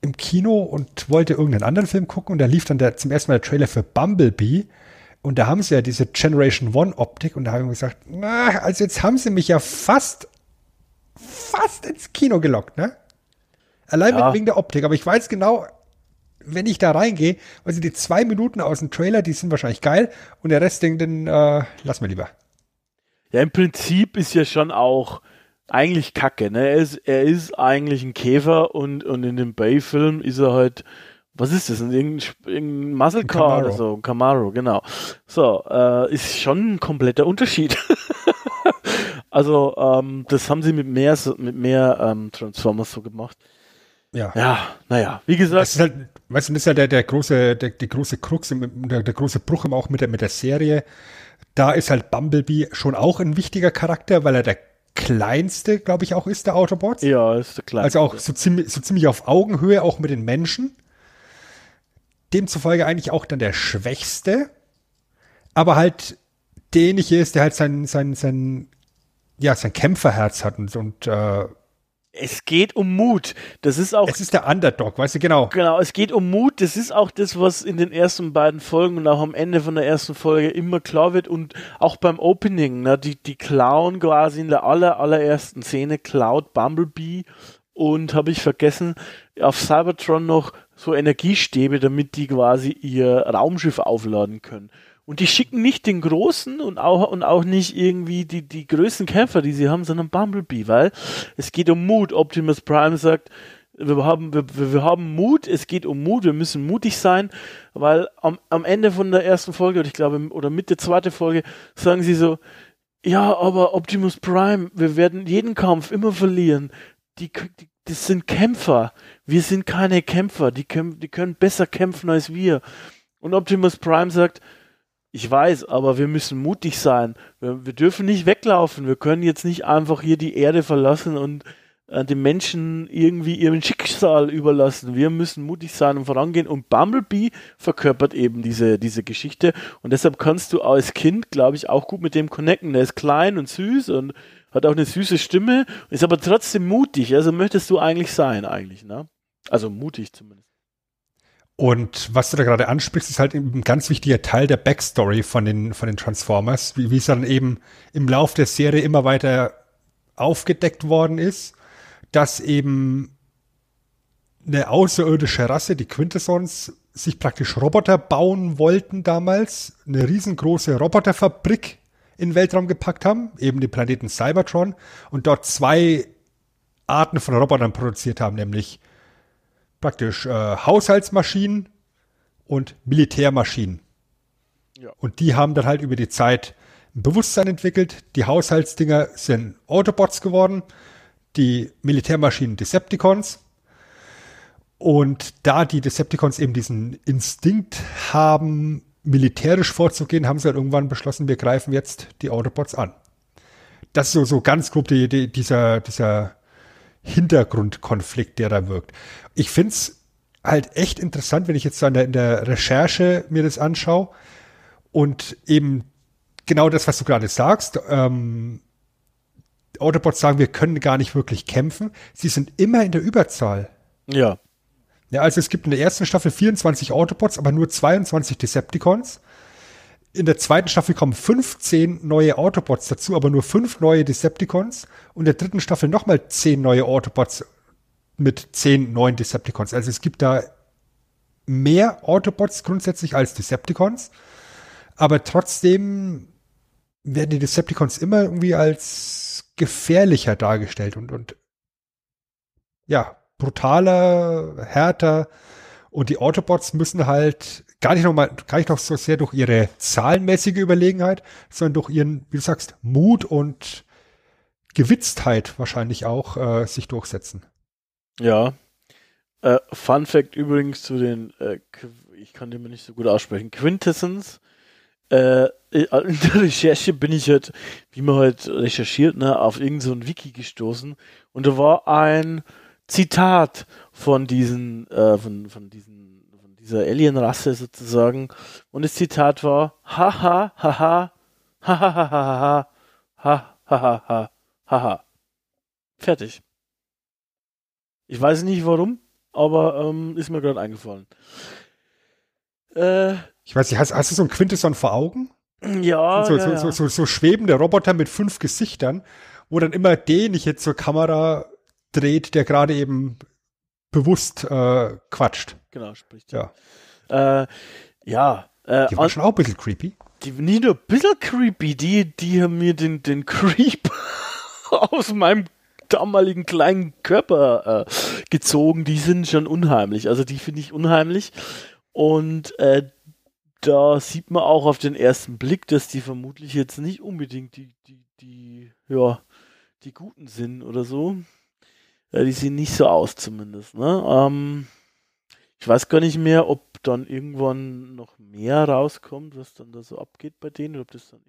im Kino und wollte irgendeinen anderen Film gucken und da lief dann zum ersten Mal der Trailer für Bumblebee und da haben sie ja diese Generation One Optik und da habe ich mir gesagt, also jetzt haben sie mich ja fast ins Kino gelockt, ne? Allein wegen der Optik, aber ich weiß genau, wenn ich da reingehe, also die 2 Minuten aus dem Trailer, die sind wahrscheinlich geil und der Rest, den lassen wir lieber. Ja, im Prinzip ist ja schon auch eigentlich kacke, ne? Er ist eigentlich ein Käfer und in dem Bay-Film ist er halt, was ist das? Irgendein Muscle Car oder so, ein Camaro, genau. So, ist schon ein kompletter Unterschied. Also, das haben sie mit mehr Transformers so gemacht. Ja. Ja, naja, wie gesagt. Das ist halt, weißt du, das ist ja die große Krux, der große Bruch auch mit der Serie. Da ist halt Bumblebee schon auch ein wichtiger Charakter, weil er der kleinste, glaube ich, auch ist der Autobots. Ja, ist der kleinste. Also auch so ziemlich auf Augenhöhe, auch mit den Menschen. Demzufolge eigentlich auch dann der schwächste, aber halt derjenige ist, der halt sein Kämpferherz hat und es geht um Mut. Das ist auch. Es ist der Underdog, weißt du, genau. Genau, es geht um Mut. Das ist auch das, was in den ersten beiden Folgen und auch am Ende von der ersten Folge immer klar wird und auch beim Opening, ne, die klauen quasi in der allerersten Szene, klaut Bumblebee und habe ich vergessen, auf Cybertron noch so Energiestäbe, damit die quasi ihr Raumschiff aufladen können. Und die schicken nicht den großen und auch nicht irgendwie die größten Kämpfer, die sie haben, sondern Bumblebee, weil es geht um Mut. Optimus Prime sagt, wir haben Mut, es geht um Mut, wir müssen mutig sein, weil am Ende von der ersten Folge, oder ich glaube, oder Mitte zweite Folge, sagen sie so, ja, aber Optimus Prime, wir werden jeden Kampf immer verlieren. Das sind Kämpfer, wir sind keine Kämpfer, die können besser kämpfen als wir. Und Optimus Prime sagt, ich weiß, aber wir müssen mutig sein. Wir dürfen nicht weglaufen. Wir können jetzt nicht einfach hier die Erde verlassen und den Menschen irgendwie ihrem Schicksal überlassen. Wir müssen mutig sein und vorangehen. Und Bumblebee verkörpert eben diese Geschichte. Und deshalb kannst du als Kind, glaube ich, auch gut mit dem connecten. Der ist klein und süß und hat auch eine süße Stimme, ist aber trotzdem mutig. Also möchtest du eigentlich sein, ne? Also mutig zumindest. Und was du da gerade ansprichst, ist halt ein ganz wichtiger Teil der Backstory von den Transformers, wie es dann eben im Lauf der Serie immer weiter aufgedeckt worden ist, dass eben eine außerirdische Rasse, die Quintessons, sich praktisch Roboter bauen wollten damals, eine riesengroße Roboterfabrik in den Weltraum gepackt haben, eben den Planeten Cybertron, und dort zwei Arten von Robotern produziert haben, nämlich praktisch Haushaltsmaschinen und Militärmaschinen. Ja. Und die haben dann halt über die Zeit ein Bewusstsein entwickelt. Die Haushaltsdinger sind Autobots geworden, die Militärmaschinen Decepticons. Und da die Decepticons eben diesen Instinkt haben, militärisch vorzugehen, haben sie halt irgendwann beschlossen, wir greifen jetzt die Autobots an. Das ist so ganz grob dieser Hintergrundkonflikt, der da wirkt. Ich finde es halt echt interessant, wenn ich jetzt so in der Recherche mir das anschaue und eben genau das, was du gerade sagst, Autobots sagen, wir können gar nicht wirklich kämpfen. Sie sind immer in der Überzahl. Ja. Ja, also es gibt in der ersten Staffel 24 Autobots, aber nur 22 Decepticons. In der zweiten Staffel kommen 15 neue Autobots dazu, aber nur 5 neue Decepticons. Und in der dritten Staffel nochmal 10 neue Autobots mit 10 neuen Decepticons. Also es gibt da mehr Autobots grundsätzlich als Decepticons. Aber trotzdem werden die Decepticons immer irgendwie als gefährlicher dargestellt und ja, brutaler, härter. Und die Autobots müssen halt gar nicht noch so sehr durch ihre zahlenmäßige Überlegenheit, sondern durch ihren, wie du sagst, Mut und Gewitztheit wahrscheinlich auch sich durchsetzen. Ja. Fun Fact übrigens zu den, ich kann den mir nicht so gut aussprechen, Quintessons. In der Recherche bin ich halt, wie man halt recherchiert, ne, auf irgend so ein Wiki gestoßen. Und da war ein Zitat von dieser Alien-Rasse sozusagen. Und das Zitat war: Haha, haha, haha, haha, haha, haha, haha. Fertig. Ich weiß nicht warum, aber ist mir gerade eingefallen. Ich weiß nicht, hast du so ein Quintesson vor Augen? Ja. So schwebende Roboter mit 5 Gesichtern, wo dann immer derjenige zur Kamera dreht, der gerade eben bewusst quatscht. Genau, spricht. Ja. Die waren schon auch ein bisschen creepy. Die, nicht nur ein bisschen creepy, die haben mir den Creep aus meinem damaligen kleinen Körper gezogen. Die sind schon unheimlich. Also die finde ich unheimlich. Und da sieht man auch auf den ersten Blick, dass die vermutlich jetzt nicht unbedingt die Guten sind oder so. Ja, die sehen nicht so aus zumindest. Ne? Ich weiß gar nicht mehr, ob dann irgendwann noch mehr rauskommt, was dann da so abgeht bei denen, oder ob das dann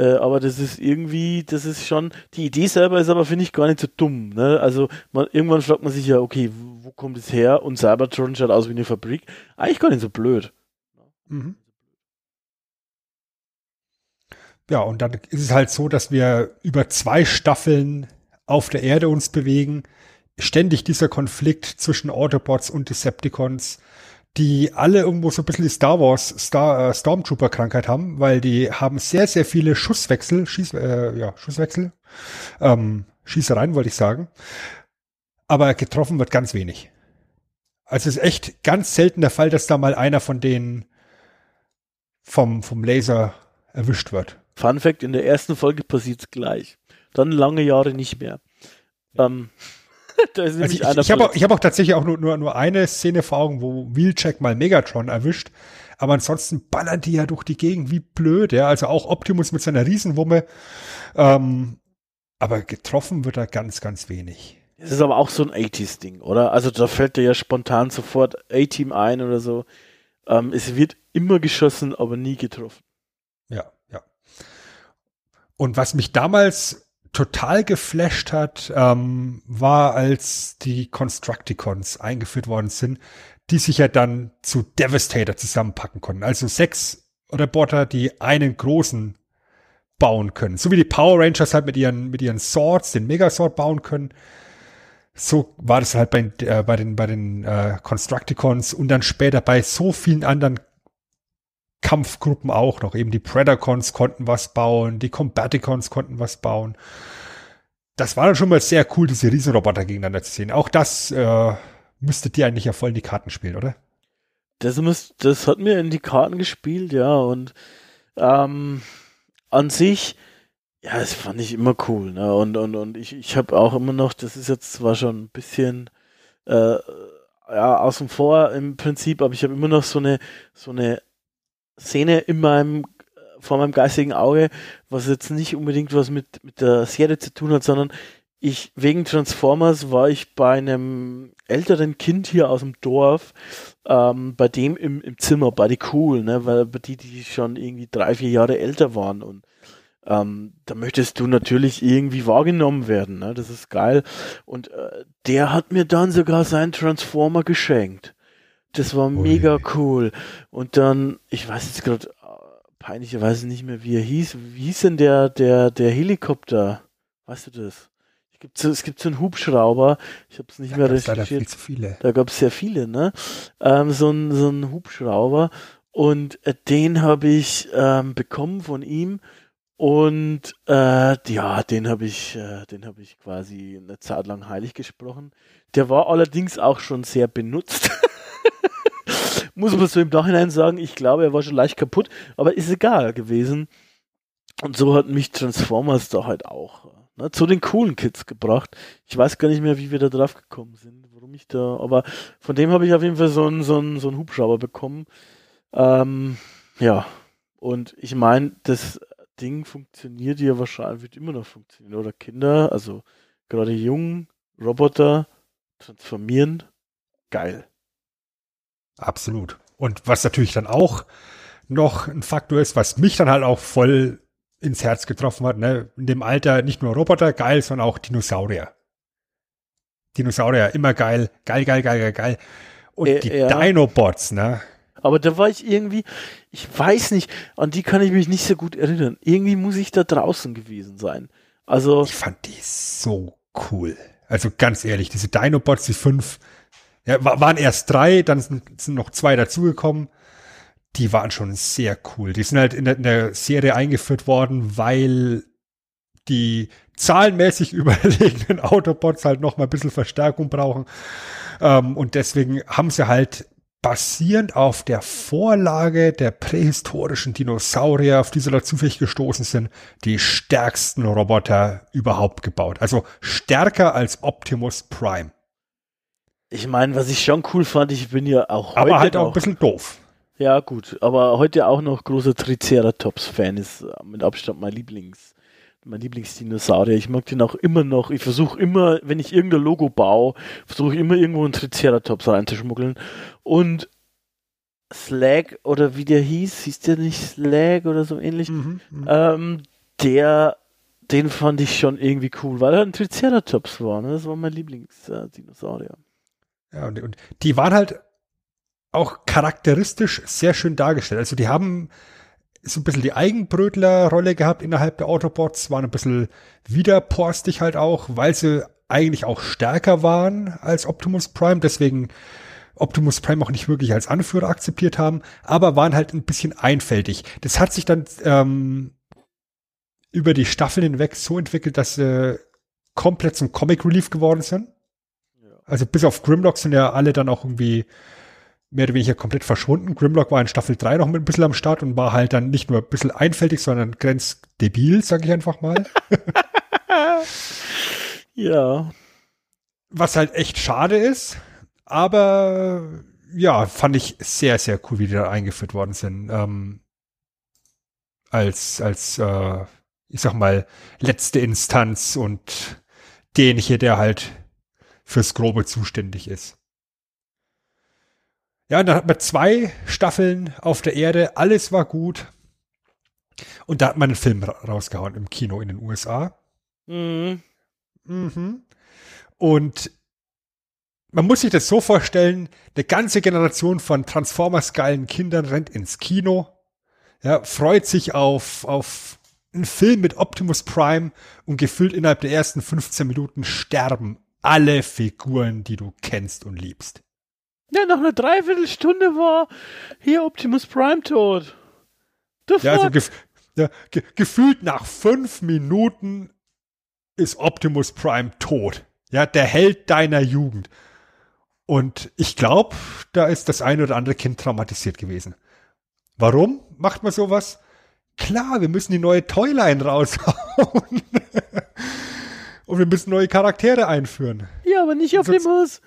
aber das ist irgendwie, das ist schon, die Idee selber ist aber, finde ich, gar nicht so dumm. Ne? Also irgendwann fragt man sich ja, okay, wo kommt es her? Und Cybertron schaut aus wie eine Fabrik. Eigentlich gar nicht so blöd. Mhm. Ja, und dann ist es halt so, dass wir über 2 Staffeln auf der Erde uns bewegen. Ständig dieser Konflikt zwischen Autobots und Decepticons, die alle irgendwo so ein bisschen die Star Wars Stormtrooper-Krankheit haben, weil die haben sehr, sehr viele Schießereien, wollte ich sagen. Aber getroffen wird ganz wenig. Also es ist echt ganz selten der Fall, dass da mal einer von denen vom Laser erwischt wird. Fun Fact, in der ersten Folge passiert es gleich. Dann lange Jahre nicht mehr. Da ist nämlich also ich habe auch tatsächlich auch nur eine Szene vor Augen, wo Wheeljack mal Megatron erwischt, aber ansonsten ballern die ja durch die Gegend wie blöd, ja, also auch Optimus mit seiner Riesenwumme, aber getroffen wird er ganz, ganz wenig. Das ist aber auch so ein 80s-Ding, oder? Also da fällt dir ja spontan sofort A-Team ein oder so. Es wird immer geschossen, aber nie getroffen. Ja, ja. Und was mich damals total geflasht hat, war, als die Constructicons eingeführt worden sind, die sich ja dann zu Devastator zusammenpacken konnten. Also 6 Roboter, die einen großen bauen können. So wie die Power Rangers halt mit ihren Swords, den Megasword bauen können. So war das halt bei den Constructicons und dann später bei so vielen anderen Kampfgruppen auch noch. Eben die Predacons konnten was bauen, die Combaticons konnten was bauen. Das war dann schon mal sehr cool, diese Riesenroboter gegeneinander zu sehen. Auch das müsstet ihr eigentlich ja voll in die Karten spielen, oder? Das hat mir in die Karten gespielt, ja. Und an sich, ja, das fand ich immer cool. Ne? Und ich habe auch immer noch, das ist jetzt zwar schon ein bisschen außen vor im Prinzip, aber ich habe immer noch so eine Szene vor meinem geistigen Auge, was jetzt nicht unbedingt was mit der Serie zu tun hat, sondern wegen Transformers war ich bei einem älteren Kind hier aus dem Dorf, bei dem im Zimmer, bei die Cool, ne, weil die schon irgendwie 3-4 Jahre älter waren und da möchtest du natürlich irgendwie wahrgenommen werden, ne, das ist geil und der hat mir dann sogar seinen Transformer geschenkt. Das war mega cool. Und dann, ich weiß jetzt gerade peinlicherweise nicht mehr, wie er hieß. Wie hieß denn der Helikopter? Weißt du das? Es gibt so einen Hubschrauber. Ich habe es nicht mehr recherchiert. Da gab es viel zu viele. Da gab es sehr viele, ne? So ein Hubschrauber. Und den habe ich bekommen von ihm. Und den habe ich quasi eine Zeit lang heilig gesprochen. Der war allerdings auch schon sehr benutzt. Muss man so im Nachhinein sagen, ich glaube, er war schon leicht kaputt, aber ist egal gewesen. Und so hat mich Transformers da halt auch zu den coolen Kids gebracht. Ich weiß gar nicht mehr, wie wir da drauf gekommen sind, aber von dem habe ich auf jeden Fall so einen Hubschrauber bekommen. Und ich meine, das Ding funktioniert ja wahrscheinlich, wird immer noch funktionieren, oder Kinder, also gerade jungen Roboter transformieren, geil. Absolut. Und was natürlich dann auch noch ein Faktor ist, was mich dann halt auch voll ins Herz getroffen hat, ne? In dem Alter nicht nur Roboter geil, sondern auch Dinosaurier. Dinosaurier, immer geil. Geil, geil, geil, geil, geil. Und Dinobots, ne? Aber da war ich irgendwie, ich weiß nicht, an die kann ich mich nicht so gut erinnern. Irgendwie muss ich da draußen gewesen sein. Also ich fand die so cool. Also ganz ehrlich, diese Dinobots, die 5... Ja, waren erst 3, dann sind noch 2 dazugekommen. Die waren schon sehr cool. Die sind halt in der Serie eingeführt worden, weil die zahlenmäßig überlegenen Autobots halt noch mal ein bisschen Verstärkung brauchen. Und deswegen haben sie halt basierend auf der Vorlage der prähistorischen Dinosaurier, auf die sie da zufällig gestoßen sind, die stärksten Roboter überhaupt gebaut. Also stärker als Optimus Prime. Ich meine, was ich schon cool fand, ich bin ja auch heute aber halt auch ein bisschen doof. Ja gut, aber heute auch noch großer Triceratops-Fan, ist mit Abstand mein Lieblingsdinosaurier. Ich mag den auch immer noch. Ich versuche immer, wenn ich irgendein Logo baue, versuche ich immer irgendwo einen Triceratops reinzuschmuggeln. Und Slag, oder wie der hieß der nicht Slag oder so ähnlich? Den fand ich schon irgendwie cool, weil er ein Triceratops war. Ne? Das war mein Lieblingsdinosaurier. Ja, und die waren halt auch charakteristisch sehr schön dargestellt. Also die haben so ein bisschen die Eigenbrötler-Rolle gehabt innerhalb der Autobots, waren ein bisschen widerporstig halt auch, weil sie eigentlich auch stärker waren als Optimus Prime, deswegen Optimus Prime auch nicht wirklich als Anführer akzeptiert haben, aber waren halt ein bisschen einfältig. Das hat sich dann über die Staffeln hinweg so entwickelt, dass sie komplett zum Comic Relief geworden sind. Also bis auf Grimlock sind ja alle dann auch irgendwie mehr oder weniger komplett verschwunden. Grimlock war in Staffel 3 noch mit ein bisschen am Start und war halt dann nicht nur ein bisschen einfältig, sondern grenzdebil, sag ich einfach mal. Ja. Was halt echt schade ist, aber ja, fand ich sehr, sehr cool, wie die da eingeführt worden sind. Als ich sag mal, letzte Instanz und derjenige, der halt fürs Grobe zuständig ist. Ja, und dann hat man 2 Staffeln auf der Erde, alles war gut. Und da hat man einen Film rausgehauen im Kino in den USA. Und man muss sich das so vorstellen, eine ganze Generation von Transformers-geilen Kindern rennt ins Kino, ja, freut sich auf einen Film mit Optimus Prime und gefühlt innerhalb der ersten 15 Minuten sterben alle Figuren, die du kennst und liebst. Ja, nach einer Dreiviertelstunde war hier Optimus Prime tot. Ja, also gefühlt nach 5 Minuten ist Optimus Prime tot. Ja, der Held deiner Jugend. Und ich glaube, da ist das ein oder andere Kind traumatisiert gewesen. Warum macht man sowas? Klar, wir müssen die neue Toyline raushauen. Und wir müssen neue Charaktere einführen. Ja, aber nicht auf dem Haus.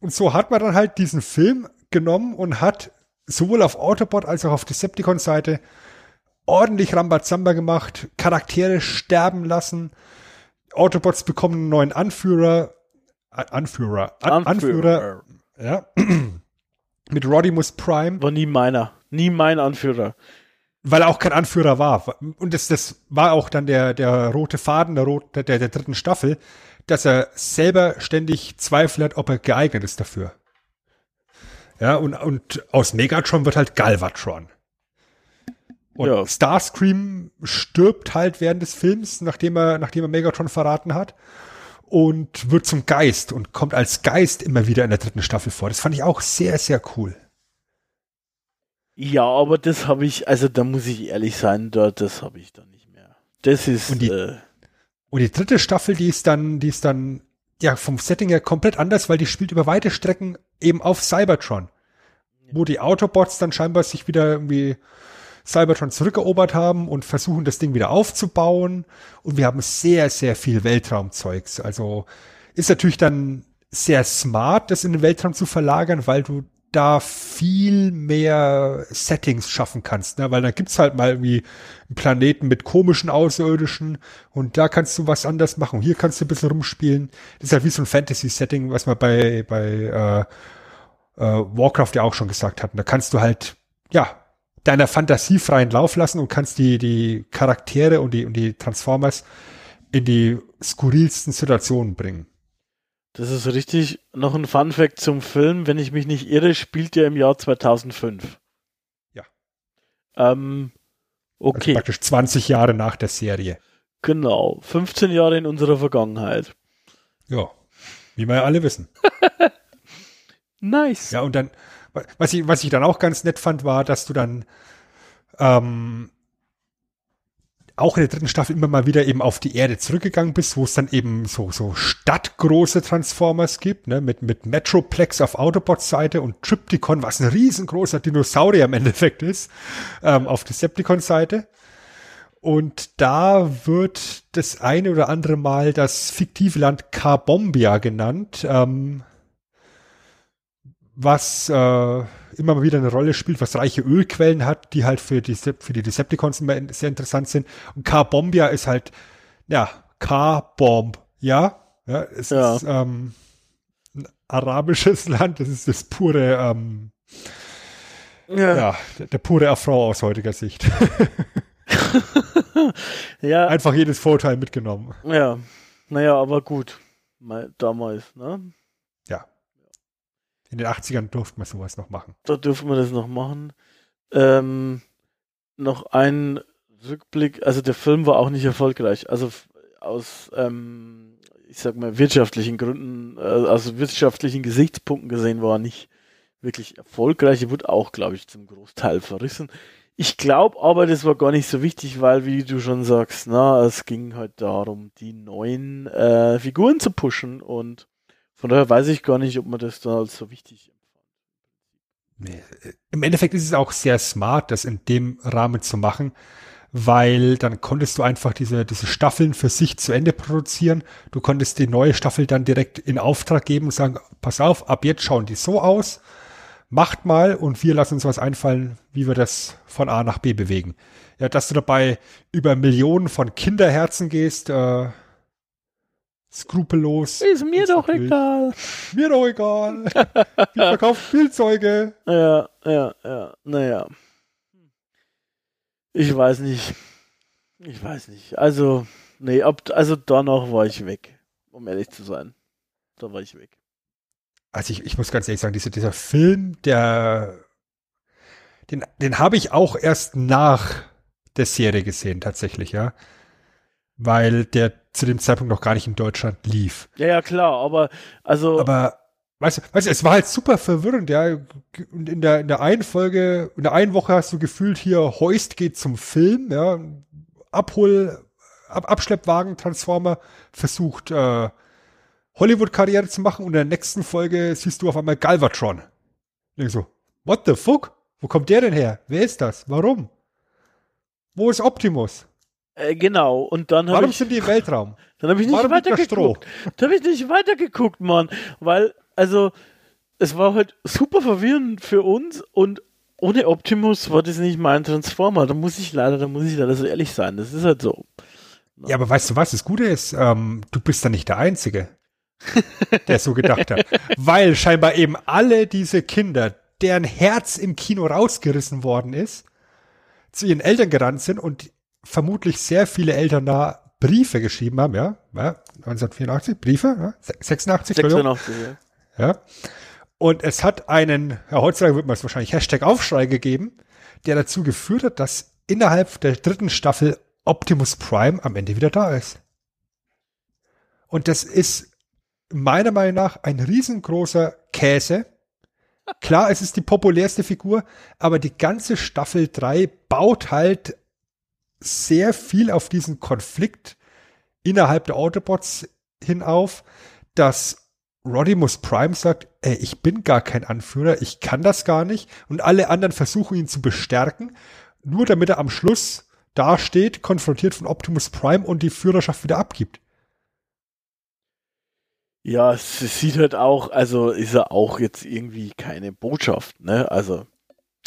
Und so hat man dann halt diesen Film genommen und hat sowohl auf Autobot als auch auf Decepticon-Seite ordentlich Rambazamba gemacht, Charaktere sterben lassen, Autobots bekommen einen neuen Anführer. Ja. Mit Rodimus Prime. War nie mein Anführer. Weil er auch kein Anführer war. Und das war auch dann der rote Faden der dritten Staffel, dass er selber ständig Zweifel hat, ob er geeignet ist dafür. Ja, und aus Megatron wird halt Galvatron. Und ja. Starscream stirbt halt während des Films, nachdem er Megatron verraten hat. Und wird zum Geist und kommt als Geist immer wieder in der dritten Staffel vor. Das fand ich auch sehr, sehr cool. Ja, aber das habe ich, also da muss ich ehrlich sein, das habe ich dann nicht mehr. Das ist und die dritte Staffel, die ist dann ja vom Setting her komplett anders, weil die spielt über weite Strecken eben auf Cybertron, wo die Autobots dann scheinbar sich wieder irgendwie Cybertron zurückerobert haben und versuchen, das Ding wieder aufzubauen. Und wir haben sehr, sehr viel Weltraumzeugs. Also ist natürlich dann sehr smart, das in den Weltraum zu verlagern, weil du da viel mehr Settings schaffen kannst, ne? Weil da gibt's halt mal irgendwie einen Planeten mit komischen Außerirdischen und da kannst du was anders machen. Hier kannst du ein bisschen rumspielen. Das ist halt wie so ein Fantasy-Setting, was man bei Warcraft ja auch schon gesagt hat. Und da kannst du halt, ja, deiner Fantasie freien Lauf lassen und kannst die Charaktere und die Transformers in die skurrilsten Situationen bringen. Das ist richtig. Noch ein Funfact zum Film. Wenn ich mich nicht irre, spielt er im Jahr 2005. Ja. Okay. Also praktisch 20 Jahre nach der Serie. Genau. 15 Jahre in unserer Vergangenheit. Ja. Wie wir ja alle wissen. Nice. Ja, und dann, was ich dann auch ganz nett fand, war, dass du dann auch in der dritten Staffel immer mal wieder eben auf die Erde zurückgegangen bist, wo es dann eben so stadtgroße Transformers gibt, ne, mit Metroplex auf Autobots-Seite und Trypticon, was ein riesengroßer Dinosaurier im Endeffekt ist, auf Decepticon-Seite. Und da wird das eine oder andere Mal das fiktive Land Carbombia genannt, was immer mal wieder eine Rolle spielt, was reiche Ölquellen hat, die halt für die Decepticons immer sehr interessant sind. Und Carbombia ist halt, ja, K-Bomb, ja, es ist ein arabisches Land, das ist das pure, der pure Affront aus heutiger Sicht. Ja. Einfach jedes Vorteil mitgenommen. Ja, naja, aber gut. Mal damals, ne? Ja. In den 80ern durften wir sowas noch machen. Da dürfen wir das noch machen. Noch ein Rückblick, also der Film war auch nicht erfolgreich. Also aus, ich sag mal, wirtschaftlichen Gründen, also wirtschaftlichen Gesichtspunkten gesehen, war er nicht wirklich erfolgreich. Er wurde auch, glaube ich, zum Großteil verrissen. Ich glaube aber, das war gar nicht so wichtig, weil, wie du schon sagst, na, es ging halt darum, die neuen Figuren zu pushen, und von daher weiß ich gar nicht, ob man das dann als so wichtig empfand. Nee. Im Endeffekt ist es auch sehr smart, das in dem Rahmen zu machen, weil dann konntest du einfach diese Staffeln für sich zu Ende produzieren. Du konntest die neue Staffel dann direkt in Auftrag geben und sagen, pass auf, ab jetzt schauen die so aus. Macht mal, und wir lassen uns was einfallen, wie wir das von A nach B bewegen. Ja, dass du dabei über Millionen von Kinderherzen gehst, skrupellos. Ist mir doch egal. Mir doch egal. Wir verkaufen Spielzeuge. Ja. Naja. Ich weiß nicht. Also, nee, also danach war ich weg. Um ehrlich zu sein. Da war ich weg. Also ich muss ganz ehrlich sagen, dieser Film, den habe ich auch erst nach der Serie gesehen, tatsächlich, ja. Weil der zu dem Zeitpunkt noch gar nicht in Deutschland lief. Ja, klar, aber weißt du, es war halt super verwirrend, ja. Und in der einen Woche hast du gefühlt hier, Heust geht zum Film, ja. Abschleppwagen, Transformer, versucht, Hollywood-Karriere zu machen, und in der nächsten Folge siehst du auf einmal Galvatron. Und ich denke so, what the fuck? Wo kommt der denn her? Wer ist das? Warum? Wo ist Optimus? Genau, und dann warum sind die im Weltraum? Dann habe ich nicht weitergeguckt. Mann. Weil, also, es war halt super verwirrend für uns, und ohne Optimus war das nicht mein Transformer. Da muss ich leider so ehrlich sein. Das ist halt so. Ja, aber weißt du was? Das Gute ist, du bist dann nicht der Einzige, der so gedacht hat. Weil scheinbar eben alle diese Kinder, deren Herz im Kino rausgerissen worden ist, zu ihren Eltern gerannt sind und vermutlich sehr viele Eltern da Briefe geschrieben haben, ja, 1984, Briefe, ja? 86, ja. Und es hat einen, ja, heutzutage wird man es wahrscheinlich #Aufschrei gegeben, der dazu geführt hat, dass innerhalb der dritten Staffel Optimus Prime am Ende wieder da ist. Und das ist meiner Meinung nach ein riesengroßer Käse. Klar, es ist die populärste Figur, aber die ganze Staffel 3 baut halt sehr viel auf diesen Konflikt innerhalb der Autobots hinauf, dass Rodimus Prime sagt, ey, ich bin gar kein Anführer, ich kann das gar nicht, und alle anderen versuchen ihn zu bestärken, nur damit er am Schluss da steht, konfrontiert von Optimus Prime, und die Führerschaft wieder abgibt. Ja, es sieht halt auch, also ist er auch jetzt irgendwie keine Botschaft, ne? Also,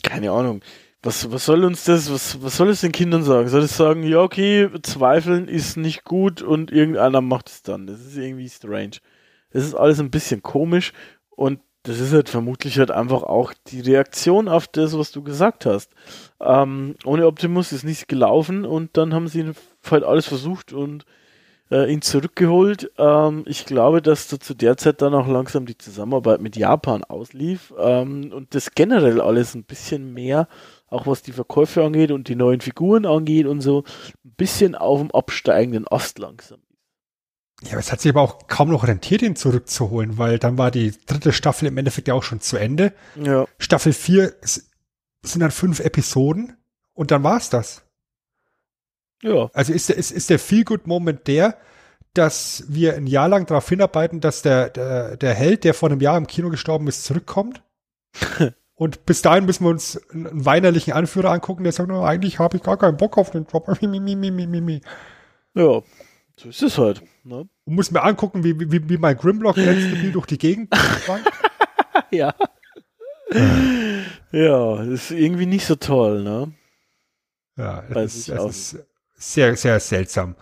keine Ahnung. Was soll uns das, was soll es den Kindern sagen? Soll es sagen, ja, okay, zweifeln ist nicht gut und irgendeiner macht es dann. Das ist irgendwie strange. Das ist alles ein bisschen komisch, und das ist halt vermutlich halt einfach auch die Reaktion auf das, was du gesagt hast. Ohne Optimus ist nichts gelaufen, und dann haben sie halt alles versucht und ihn zurückgeholt. Ich glaube, dass da zu der Zeit dann auch langsam die Zusammenarbeit mit Japan auslief, und das generell alles ein bisschen mehr, auch was die Verkäufe angeht und die neuen Figuren angeht und so, ein bisschen auf dem absteigenden Ast langsam. Ja, es hat sich aber auch kaum noch rentiert, ihn zurückzuholen, weil dann war die dritte Staffel im Endeffekt ja auch schon zu Ende. Ja. Staffel 4 sind dann 5 Episoden, und dann war's das. Ja. Also ist der Feel-Good-Moment der, dass wir ein Jahr lang darauf hinarbeiten, dass der Held, der vor einem Jahr im Kino gestorben ist, zurückkommt. Und bis dahin müssen wir uns einen weinerlichen Anführer angucken, der sagt, no, eigentlich habe ich gar keinen Bock auf den Job. Ja, so ist es halt. Ne? Und muss mir angucken, wie mein Grimlock letzte Mal durch die Gegend schwankt. Ja. Ja, das ist irgendwie nicht so toll, ne? Ja, das ist sehr, sehr seltsam.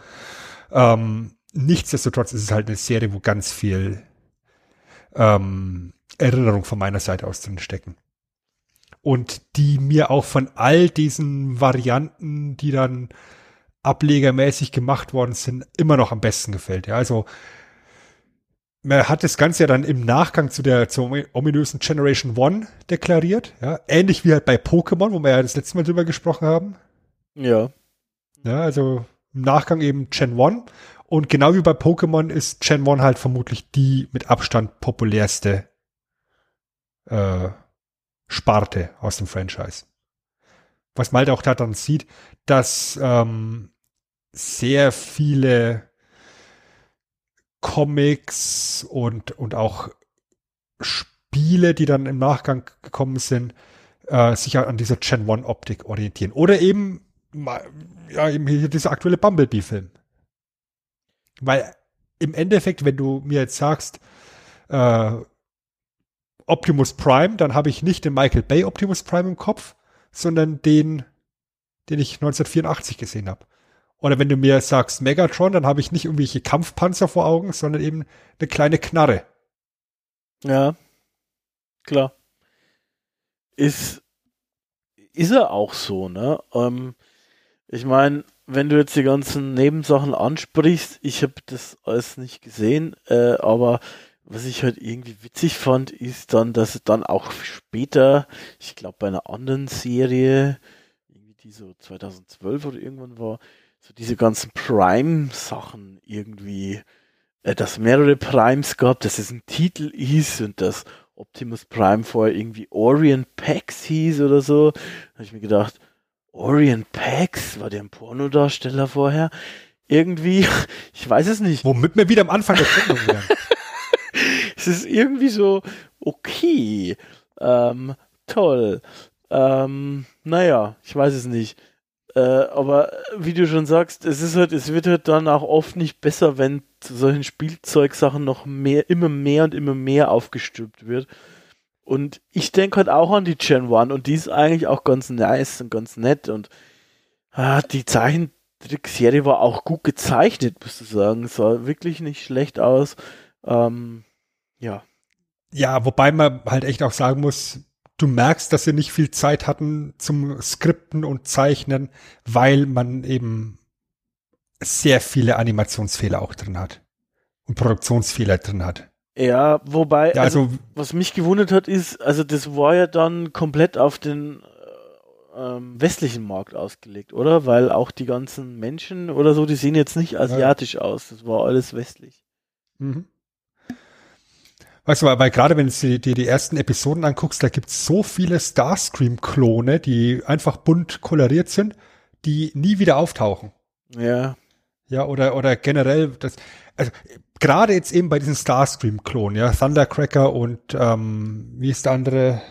Nichtsdestotrotz ist es halt eine Serie, wo ganz viel Erinnerung von meiner Seite aus drin stecken. Und die mir auch von all diesen Varianten, die dann ablegermäßig gemacht worden sind, immer noch am besten gefällt. Ja, also man hat das Ganze ja dann im Nachgang zur ominösen Generation One deklariert. Ja, ähnlich wie halt bei Pokémon, wo wir ja das letzte Mal drüber gesprochen haben. Ja. Ja, also im Nachgang eben Gen 1. Und genau wie bei Pokémon ist Gen 1 halt vermutlich die mit Abstand populärste Sparte aus dem Franchise. Was man halt auch daran sieht, dass sehr viele Comics und auch Spiele, die dann im Nachgang gekommen sind, sich an dieser Gen 1 Optik orientieren. Oder eben hier dieser aktuelle Bumblebee-Film. Weil im Endeffekt, wenn du mir jetzt sagst, Optimus Prime, dann habe ich nicht den Michael Bay Optimus Prime im Kopf, sondern den ich 1984 gesehen habe. Oder wenn du mir sagst Megatron, dann habe ich nicht irgendwelche Kampfpanzer vor Augen, sondern eben eine kleine Knarre. Ja, klar. Ist er auch so, ne? Ich meine, wenn du jetzt die ganzen Nebensachen ansprichst, ich habe das alles nicht gesehen, aber was ich halt irgendwie witzig fand, ist dann, dass es dann auch später, ich glaube bei einer anderen Serie, die so 2012 oder irgendwann war, so diese ganzen Prime-Sachen irgendwie, dass mehrere Primes gab, dass es ein Titel ist und dass Optimus Prime vorher irgendwie Orion Pax hieß oder so. Da habe ich mir gedacht, Orion Pax? War der ein Pornodarsteller vorher? Irgendwie, ich weiß es nicht. Womit wir wieder am Anfang der Sendung wären. Es ist irgendwie so, okay, toll, naja, ich weiß es nicht. Aber wie du schon sagst, es wird halt dann auch oft nicht besser, wenn zu solchen Spielzeugsachen noch immer mehr aufgestülpt wird. Und ich denke halt auch an die Gen 1 und die ist eigentlich auch ganz nice und ganz nett und die Zeichentrickserie war auch gut gezeichnet, musst du sagen. Es sah wirklich nicht schlecht aus. Ja. Ja, wobei man halt echt auch sagen muss, du merkst, dass sie nicht viel Zeit hatten zum Skripten und Zeichnen, weil man eben sehr viele Animationsfehler auch drin hat und Produktionsfehler drin hat. Ja, wobei, ja, also, was mich gewundert hat, ist, also das war ja dann komplett auf den westlichen Markt ausgelegt, oder? Weil auch die ganzen Menschen oder so, die sehen jetzt nicht asiatisch aus. Das war alles westlich. Mhm. Weißt du, weil gerade wenn du dir die ersten Episoden anguckst, da gibt es so viele Starscream-Klone, die einfach bunt koloriert sind, die nie wieder auftauchen. Ja. Ja, oder generell, also gerade jetzt eben bei diesen Starscream-Klonen, ja, Thundercracker und wie ist der andere?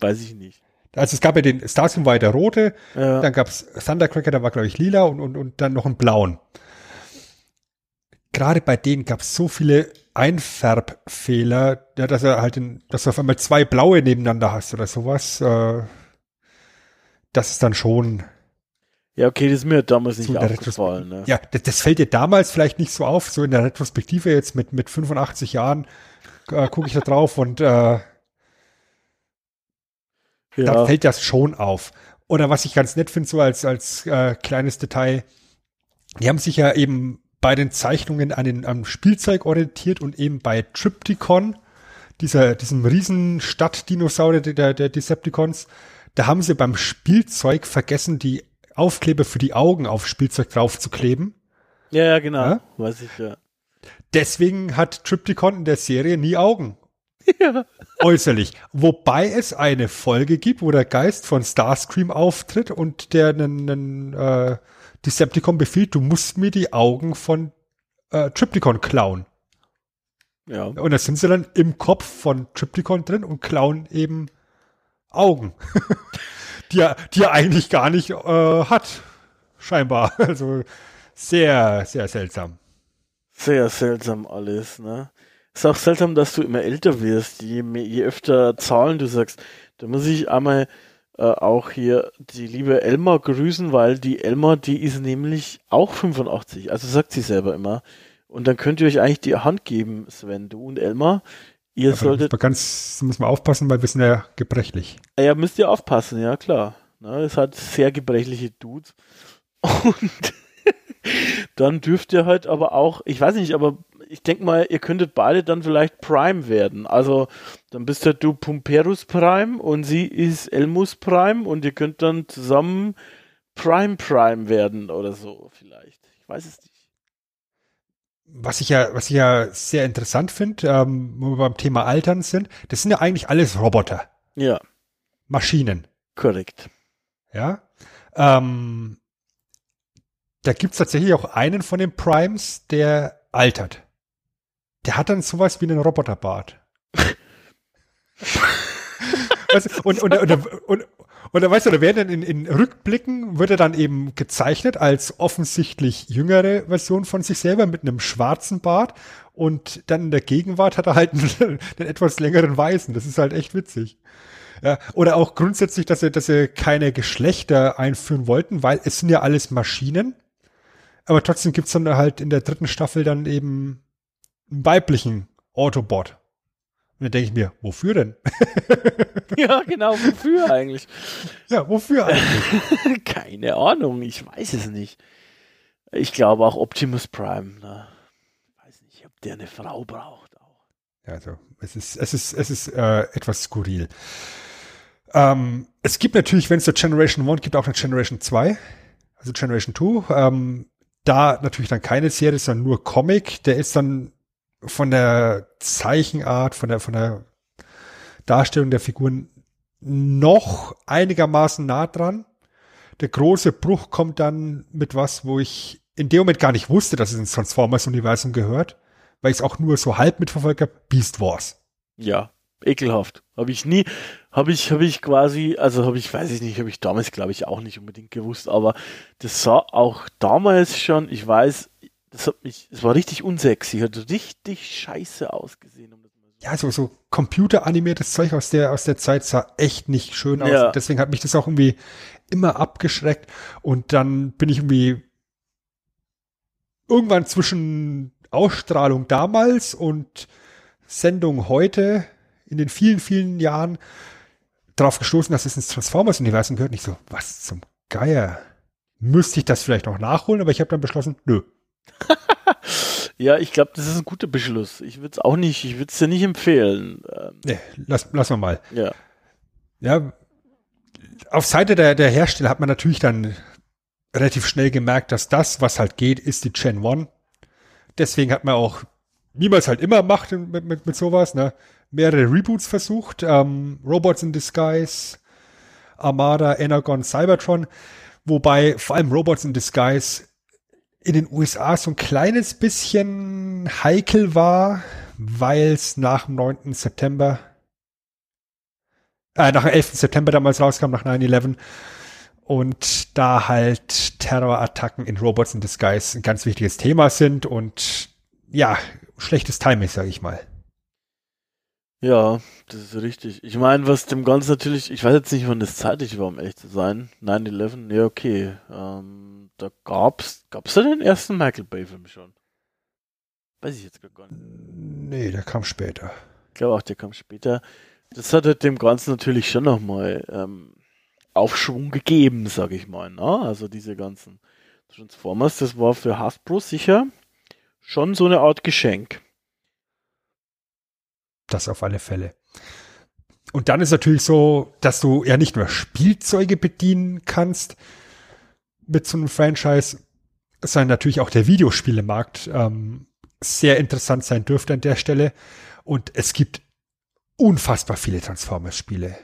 Weiß ich nicht. Also es gab ja den, Starscream war ja der rote, ja. Dann gab es Thundercracker, da war glaube ich lila und dann noch einen blauen. Gerade bei denen gab es so viele Einfärbfehler, ja, dass du auf einmal zwei blaue nebeneinander hast oder sowas, das ist dann schon. Ja, okay, das ist mir damals nicht so aufgefallen. Ne? Ja, das fällt dir damals vielleicht nicht so auf, so in der Retrospektive jetzt mit 85 Jahren gucke ich da drauf und da fällt das schon auf. Oder was ich ganz nett finde, so als kleines Detail, die haben sich ja eben bei den Zeichnungen am Spielzeug orientiert und eben bei Trypticon, diesem riesen Stadtdinosaurier der Decepticons, da haben sie beim Spielzeug vergessen, die Aufkleber für die Augen auf Spielzeug draufzukleben. Ja, genau. Ja? Weiß ich, ja. Deswegen hat Trypticon in der Serie nie Augen. Ja. Äußerlich. Wobei es eine Folge gibt, wo der Geist von Starscream auftritt und der einen Decepticon befiehlt, du musst mir die Augen von Trypticon klauen. Ja. Und da sind sie dann im Kopf von Trypticon drin und klauen eben Augen, die er eigentlich gar nicht hat, scheinbar. Also sehr, sehr seltsam. Sehr seltsam alles, ne? Ist auch seltsam, dass du immer älter wirst, je öfter Zahlen du sagst. Da muss ich einmal auch hier die liebe Elmar grüßen, weil die Elmar, die ist nämlich auch 85, also sagt sie selber immer. Und dann könnt ihr euch eigentlich die Hand geben, Sven, du und Elmar. Ihr aber solltet... Müssen wir aufpassen, weil wir sind ja gebrechlich. Ja, müsst ihr aufpassen, ja klar. Na, es hat sehr gebrechliche Dudes. Und dann dürft ihr halt aber auch, ich weiß nicht, aber ich denke mal, ihr könntet beide dann vielleicht Prime werden. Also dann bist halt du Pumperus Prime und sie ist Elmus Prime und ihr könnt dann zusammen Prime werden oder so vielleicht. Ich weiß es nicht. Was ich ja sehr interessant finde, wo wir beim Thema Altern sind, das sind ja eigentlich alles Roboter. Ja. Maschinen. Korrekt. Ja. Da gibt es tatsächlich auch einen von den Primes, der altert. Der hat dann sowas wie einen Roboterbart. Und weißt du, da werden dann in Rückblicken, wird er dann eben gezeichnet als offensichtlich jüngere Version von sich selber mit einem schwarzen Bart und dann in der Gegenwart hat er halt einen etwas längeren weißen. Das ist halt echt witzig. Ja, oder auch grundsätzlich, dass sie keine Geschlechter einführen wollten, weil es sind ja alles Maschinen. Aber trotzdem gibt's dann halt in der dritten Staffel dann eben einen weiblichen Autobot. Und dann denke ich mir, wofür denn? Ja, genau, wofür eigentlich? Ja, wofür eigentlich? Keine Ahnung, ich weiß es nicht. Ich glaube auch Optimus Prime. Ne? Ich weiß nicht, ob der eine Frau braucht auch. Ja, also, es ist etwas skurril. Es gibt natürlich, wenn es zur Generation One gibt, auch eine Generation 2. Also Generation 2. Da natürlich dann keine Serie, sondern nur Comic. Der ist dann von der Zeichenart, von der Darstellung der Figuren noch einigermaßen nah dran. Der große Bruch kommt dann mit was, wo ich in dem Moment gar nicht wusste, dass es ins Transformers-Universum gehört, weil ich es auch nur so halb mitverfolgt habe, Beast Wars. Ja, ekelhaft. Habe ich damals, glaube ich, auch nicht unbedingt gewusst, aber das sah auch damals schon, ich weiß, es war richtig unsexy, hat richtig scheiße ausgesehen. Ja, so computeranimiertes Zeug aus der Zeit sah echt nicht schön aus. Ja. Deswegen hat mich das auch irgendwie immer abgeschreckt. Und dann bin ich irgendwie irgendwann zwischen Ausstrahlung damals und Sendung heute in den vielen, vielen Jahren drauf gestoßen, dass es ins Transformers-Universum gehört. Nicht so, was zum Geier? Müsste ich das vielleicht noch nachholen? Aber ich habe dann beschlossen, nö. Ja, ich glaube, das ist ein guter Beschluss. Ich würde es dir nicht empfehlen. Nee, lassen wir mal. Ja. Ja, auf Seite der Hersteller hat man natürlich dann relativ schnell gemerkt, dass das, was halt geht, ist die Gen 1. Deswegen hat man auch, wie man es halt immer macht mit sowas, ne, mehrere Reboots versucht. Robots in Disguise, Armada, Energon, Cybertron. Wobei vor allem Robots in Disguise in den USA so ein kleines bisschen heikel war, weil es nach dem 11. September damals rauskam, nach 9/11 und da halt Terrorattacken in Robots in Disguise ein ganz wichtiges Thema sind und ja, schlechtes Timing, sage ich mal. Ja, das ist richtig. Ich meine, was dem Ganzen natürlich, ich weiß jetzt nicht, wann das zeitlich war, um ehrlich zu sein. 9/11, ja okay. Da gab's da den ersten Michael Bay-Film schon? Weiß ich jetzt gar nicht. Nee, der kam später. Ich glaube auch, der kam später. Das hat halt dem Ganzen natürlich schon nochmal Aufschwung gegeben, sag ich mal. Na? Also diese ganzen Transformers, das war für Hasbro sicher schon so eine Art Geschenk. Das auf alle Fälle. Und dann ist natürlich so, dass du ja nicht nur Spielzeuge bedienen kannst mit so einem Franchise, sondern natürlich auch der Videospielemarkt sehr interessant sein dürfte an der Stelle. Und es gibt unfassbar viele Transformers-Spiele.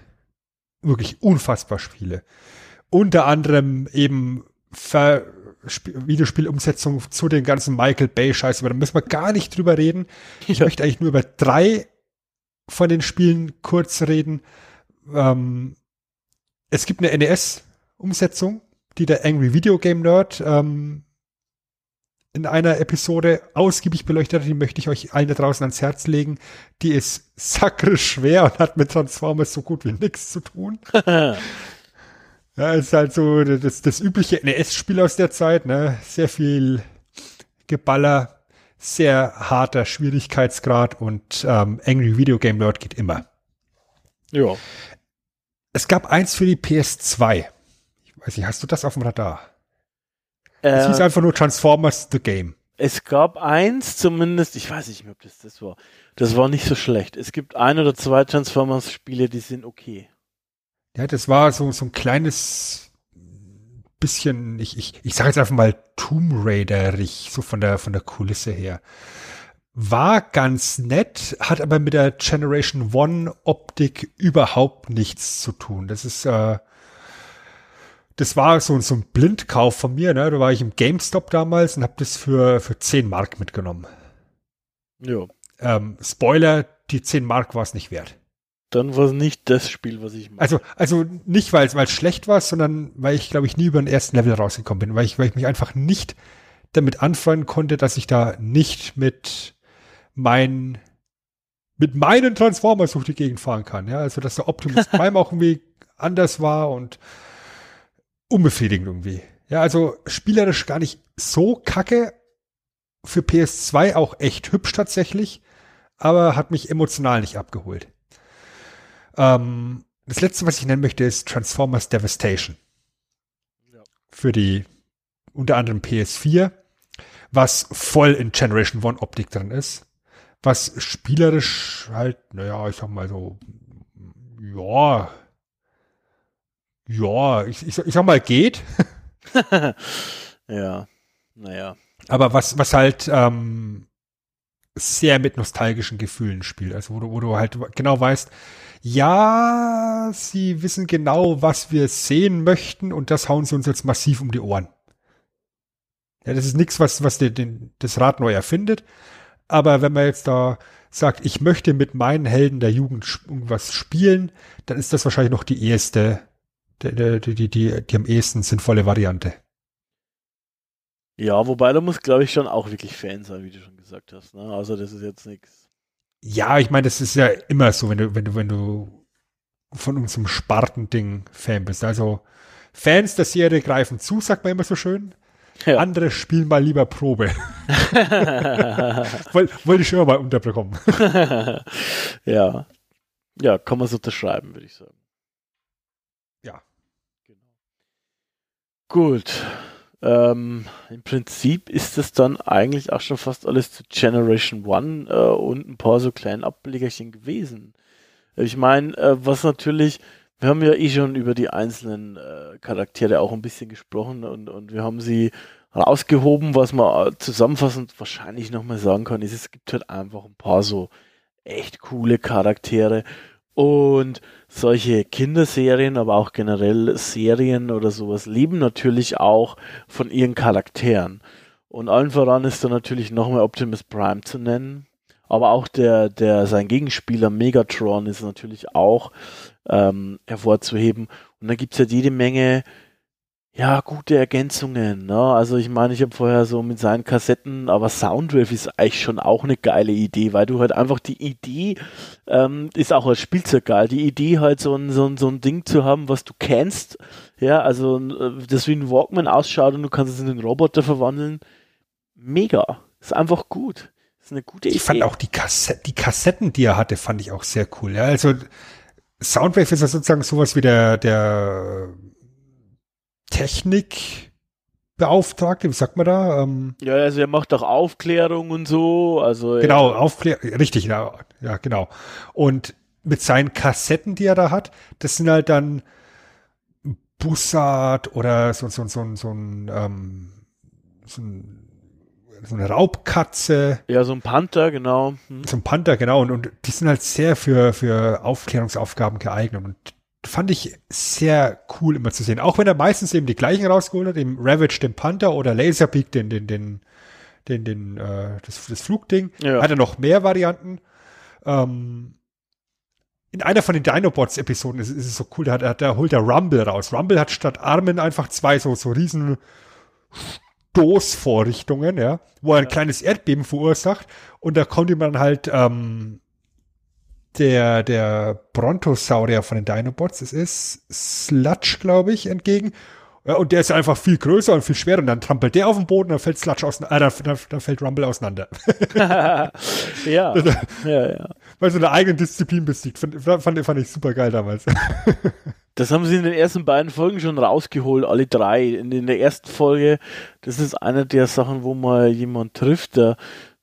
Wirklich unfassbar Spiele. Unter anderem eben Videospielumsetzung zu den ganzen Michael Bay-Scheiß, aber da müssen wir gar nicht drüber reden. Ich möchte eigentlich nur über 3 von den Spielen kurz reden. Es gibt eine NES-Umsetzung, die der Angry Video Game Nerd in einer Episode ausgiebig beleuchtet hat. Die möchte ich euch allen da draußen ans Herz legen. Die ist sakrisch schwer und hat mit Transformers so gut wie nichts zu tun. Ja, ist halt so das übliche NES-Spiel aus der Zeit, ne? Sehr viel Geballer, sehr harter Schwierigkeitsgrad und Angry Video Game Nerd geht immer. Ja. Es gab eins für die PS2. Ich weiß nicht, hast du das auf dem Radar? Es hieß einfach nur Transformers The Game. Es gab eins zumindest, ich weiß nicht mehr, ob das war. Das war nicht so schlecht. Es gibt 1 oder 2 Transformers-Spiele, die sind okay. Ja, das war so ein kleines bisschen, ich sage jetzt einfach mal Tomb Raider-rig, so von der Kulisse her. War ganz nett, hat aber mit der Generation One Optik überhaupt nichts zu tun. Das ist, das war so ein Blindkauf von mir, ne? Da war ich im GameStop damals und habe das für 10 Mark mitgenommen. Ja. Spoiler, die 10 Mark war es nicht wert. Dann war es nicht das Spiel, was ich mag. Also nicht, weil es schlecht war, sondern weil ich, glaube ich, nie über den ersten Level rausgekommen bin, weil ich mich einfach nicht damit anfreunden konnte, dass ich da nicht mit meinen Transformers durch die Gegend fahren kann. Ja? Also, dass der Optimus Prime auch irgendwie anders war und unbefriedigend irgendwie. Ja, also spielerisch gar nicht so kacke. Für PS2 auch echt hübsch tatsächlich, aber hat mich emotional nicht abgeholt. Das letzte, was ich nennen möchte, ist Transformers Devastation. Ja. Für die unter anderem PS4, was voll in Generation One Optik drin ist, was spielerisch halt, naja, ich sag mal so, ja, ich sag mal, geht. Ja, naja. Aber was halt, sehr mit nostalgischen Gefühlen spielt, also wo du halt genau weißt, ja, sie wissen genau, was wir sehen möchten und das hauen sie uns jetzt massiv um die Ohren. Ja, das ist nichts, was das Rad neu erfindet, aber wenn man jetzt da sagt, ich möchte mit meinen Helden der Jugend irgendwas spielen, dann ist das wahrscheinlich noch die erste, die am ehesten sinnvolle Variante. Ja, wobei da muss, glaube ich, schon auch wirklich Fan sein, wie du schon gesagt hast. Ne? Also das ist jetzt nichts. Ja, ich meine, das ist ja immer so, wenn du von unserem Spartending Fan bist. Also Fans der Serie greifen zu, sagt man immer so schön. Ja. Andere spielen mal lieber Probe. Wollte ich schon mal unterbekommen. Ja. Ja, kann man es unterschreiben, würde ich sagen. Ja. Genau. Gut. Im Prinzip ist das dann eigentlich auch schon fast alles zu Generation One und ein paar so kleinen Ablegerchen gewesen. Ich meine, was natürlich, wir haben ja eh schon über die einzelnen Charaktere auch ein bisschen gesprochen und wir haben sie rausgehoben, was man zusammenfassend wahrscheinlich nochmal sagen kann, ist, es gibt halt einfach ein paar so echt coole Charaktere und solche Kinderserien, aber auch generell Serien oder sowas leben natürlich auch von ihren Charakteren. Und allen voran ist da natürlich nochmal Optimus Prime zu nennen. Aber auch sein Gegenspieler Megatron ist natürlich auch hervorzuheben. Und da gibt es halt jede Menge, ja, gute Ergänzungen. Ne? Also ich meine, ich habe vorher so mit seinen Kassetten, aber Soundwave ist eigentlich schon auch eine geile Idee, weil du halt einfach die Idee, ist auch als Spielzeug geil, die Idee halt so ein Ding zu haben, was du kennst, ja, also das wie ein Walkman ausschaut und du kannst es in einen Roboter verwandeln. Mega. Ist einfach gut. Ist eine gute Idee. Ich fand auch die Kassetten, die er hatte, fand ich auch sehr cool. Ja? Also Soundwave ist ja sozusagen sowas wie der Technikbeauftragte, wie sagt man da? Ja, also er macht auch Aufklärung und so. Also genau, ja. Aufklärung, richtig, ja, genau. Und mit seinen Kassetten, die er da hat, das sind halt dann Bussard oder so eine Raubkatze. Ja, so ein Panther, genau. Hm. So ein Panther, genau. Und die sind halt sehr für Aufklärungsaufgaben geeignet und fand ich sehr cool immer zu sehen. Auch wenn er meistens eben die gleichen rausgeholt hat, eben Ravage den Panther oder Laserbeak das Flugding. Ja. Hat er noch mehr Varianten. In einer von den Dinobots-Episoden ist es so cool, da holt er Rumble raus. Rumble hat statt Armen einfach zwei so riesen Stoßvorrichtungen, ja, wo er ein kleines Erdbeben verursacht, und da kommt ihm dann halt der Brontosaurier von den Dinobots, es ist Sludge, glaube ich, entgegen. Ja, und der ist einfach viel größer und viel schwerer, und dann trampelt der auf den Boden, dann fällt Sludge dann fällt Rumble auseinander. Ja. Weil so eine eigene Disziplin besiegt. Fand ich super geil damals. Das haben sie in den ersten beiden Folgen schon rausgeholt, alle drei. In der ersten Folge, das ist einer der Sachen, wo mal jemand trifft, jetzt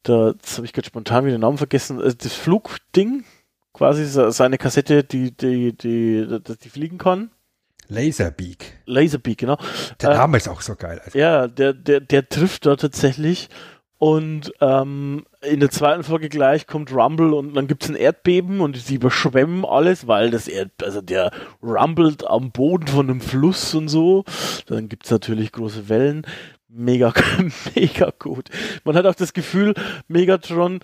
habe ich gerade spontan wieder den Namen vergessen, also das Flugding, quasi seine Kassette, die fliegen kann. Laserbeak, genau. Der Name ist auch so geil. Also. Ja, der trifft da tatsächlich, und in der zweiten Folge gleich kommt Rumble, und dann gibt es ein Erdbeben und sie überschwemmen alles, weil der rumbelt am Boden von einem Fluss und so. Dann gibt es natürlich große Wellen. Mega gut. Man hat auch das Gefühl, Megatron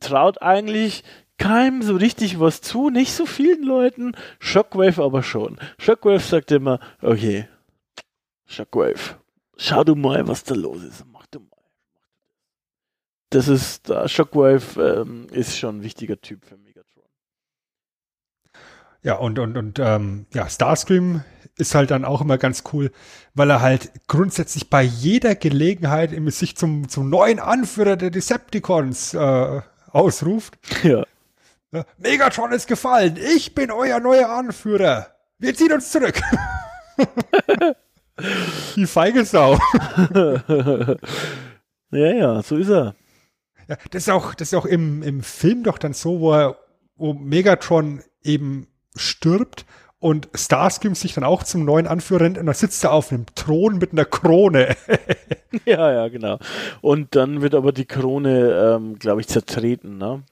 traut eigentlich keinem so richtig was zu, nicht so vielen Leuten, Shockwave aber schon. Shockwave sagt immer, okay, Shockwave, schau du mal, was da los ist, mach du mal. Das ist, Shockwave ist schon ein wichtiger Typ für Megatron. Ja, und Starscream ist halt dann auch immer ganz cool, weil er halt grundsätzlich bei jeder Gelegenheit sich zum neuen Anführer der Decepticons ausruft. Ja. Megatron ist gefallen. Ich bin euer neuer Anführer. Wir ziehen uns zurück. Die feige Sau. Ja, so ist er. Ja, das ist auch im Film doch dann so, wo Megatron eben stirbt und Starscream sich dann auch zum neuen Anführer rennt, und dann sitzt er auf einem Thron mit einer Krone. Ja, genau. Und dann wird aber die Krone, glaube ich, zertreten, ne?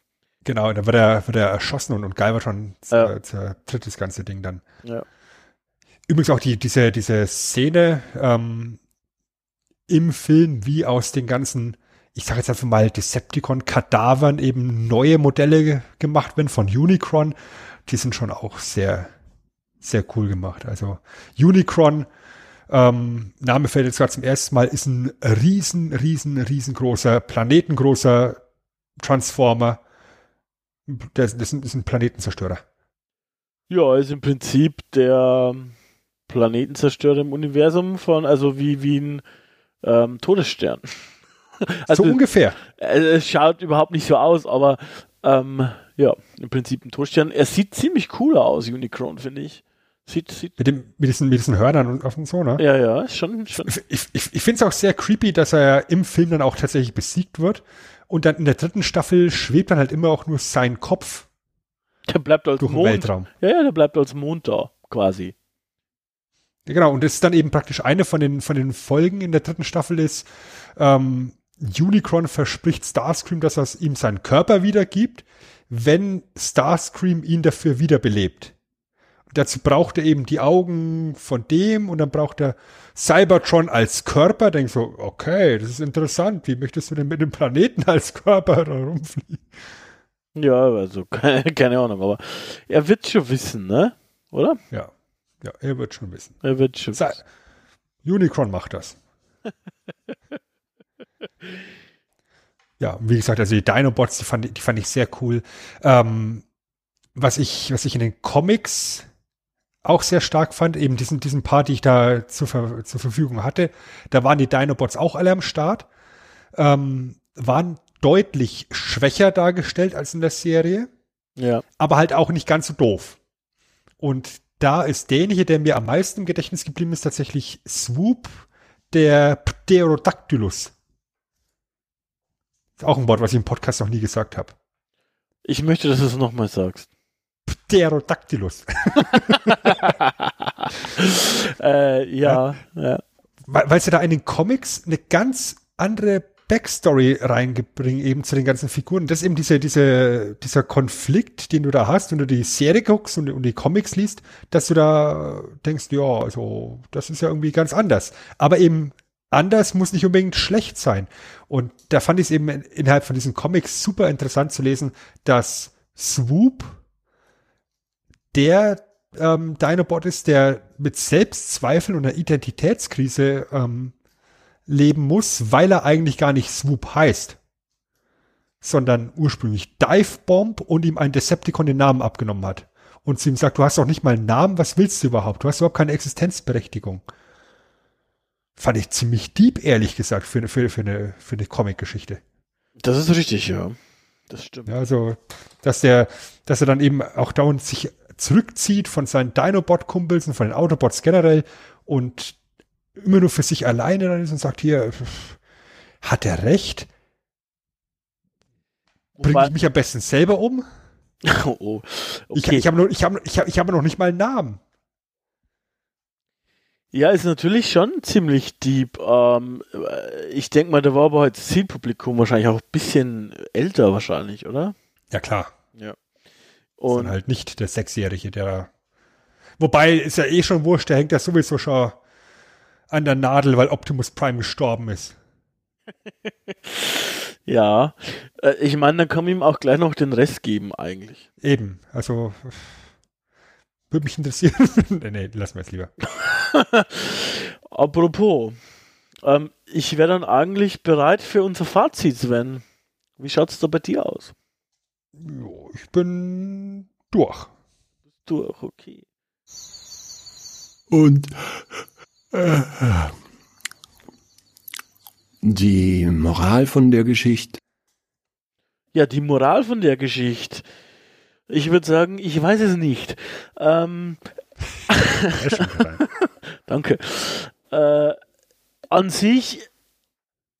Genau, dann wird er erschossen, und Galvatron zertritt das ganze Ding dann. Ja. Übrigens auch diese Szene im Film, wie aus den ganzen, ich sage jetzt einfach mal, Decepticon-Kadavern eben neue Modelle gemacht werden von Unicron, die sind schon auch sehr, sehr cool gemacht. Also Unicron, Name fällt jetzt gerade zum ersten Mal, ist ein riesengroßer, planetengroßer Transformer. Das ist ein Planetenzerstörer. Ja, ist im Prinzip der Planetenzerstörer im Universum wie ein Todesstern. Also, so ungefähr. Es schaut überhaupt nicht so aus, aber im Prinzip ein Todesstern. Er sieht ziemlich cool aus, Unicron, finde ich. Mit diesen Hörnern und so, ne? Ja, schon. Ich finde es auch sehr creepy, dass er im Film dann auch tatsächlich besiegt wird. Und dann in der dritten Staffel schwebt dann halt immer auch nur sein Kopf. Der bleibt als durch den Mond. Weltraum. Ja, der bleibt als Mond da, quasi. Ja, genau, und das ist dann eben praktisch eine von den Folgen in der dritten Staffel ist, Unicron verspricht Starscream, dass er ihm seinen Körper wiedergibt, wenn Starscream ihn dafür wiederbelebt. Und dazu braucht er eben die Augen von dem, und dann braucht er Cybertron als Körper. Denkt so, okay, das ist interessant. Wie möchtest du denn mit dem Planeten als Körper herumfliegen? Ja, also keine Ahnung, aber er wird schon wissen, ne? Oder? Ja, er wird schon wissen. Unicron macht das. Ja, wie gesagt, also die Dinobots, die fand ich sehr cool. Was ich in den Comics auch sehr stark fand, eben diesen Part, die ich da zur Verfügung hatte, da waren die Dinobots auch alle am Start, waren deutlich schwächer dargestellt als in der Serie, ja, aber halt auch nicht ganz so doof. Und da ist derjenige, der mir am meisten im Gedächtnis geblieben ist, tatsächlich Swoop, der Pterodactylus. Ist auch ein Wort, was ich im Podcast noch nie gesagt habe. Ich möchte, dass du es nochmal sagst. Pterodactylus. Weil es ja da in den Comics eine ganz andere Backstory reingebringen, eben zu den ganzen Figuren. Das ist eben dieser Konflikt, den du da hast, wenn du die Serie guckst und die Comics liest, dass du da denkst, ja, also das ist ja irgendwie ganz anders. Aber eben anders muss nicht unbedingt schlecht sein. Und da fand ich es eben innerhalb von diesen Comics super interessant zu lesen, dass Swoop der Dinobot ist, der mit Selbstzweifeln und einer Identitätskrise leben muss, weil er eigentlich gar nicht Swoop heißt, sondern ursprünglich Divebomb und ihm ein Decepticon den Namen abgenommen hat. Und zu ihm sagt, du hast doch nicht mal einen Namen, was willst du überhaupt? Du hast überhaupt keine Existenzberechtigung. Fand ich ziemlich deep, ehrlich gesagt, für eine Comic-Geschichte. Das ist richtig, ja. Das stimmt. Ja, also, dass er dann eben auch dauernd sich zurückzieht von seinen Dinobot-Kumpels und von den Autobots generell und immer nur für sich alleine dann ist und sagt, hier, hat er recht? Bringe ich mich am besten selber um? Oh, okay. Ich habe noch nicht mal einen Namen. Ja, ist natürlich schon ziemlich deep. Ich denke mal, da war aber halt das Zielpublikum wahrscheinlich auch ein bisschen älter wahrscheinlich, oder? Ja, klar. Ja. Und ist halt nicht der Sechsjährige, der... Wobei, ist ja eh schon wurscht, der hängt ja sowieso schon an der Nadel, weil Optimus Prime gestorben ist. Ja. Ich meine, dann kann man ihm auch gleich noch den Rest geben, eigentlich. Eben, also... Würde mich interessieren. Nee, lassen wir es lieber. Apropos, ich wäre dann eigentlich bereit für unser Fazit, Sven. Wie schaut es da bei dir aus? Jo, ich bin durch. Durch, okay. Und die Moral von der Geschichte? Ja, die Moral von der Geschichte. Ich würde sagen, ich weiß es nicht. Danke. An sich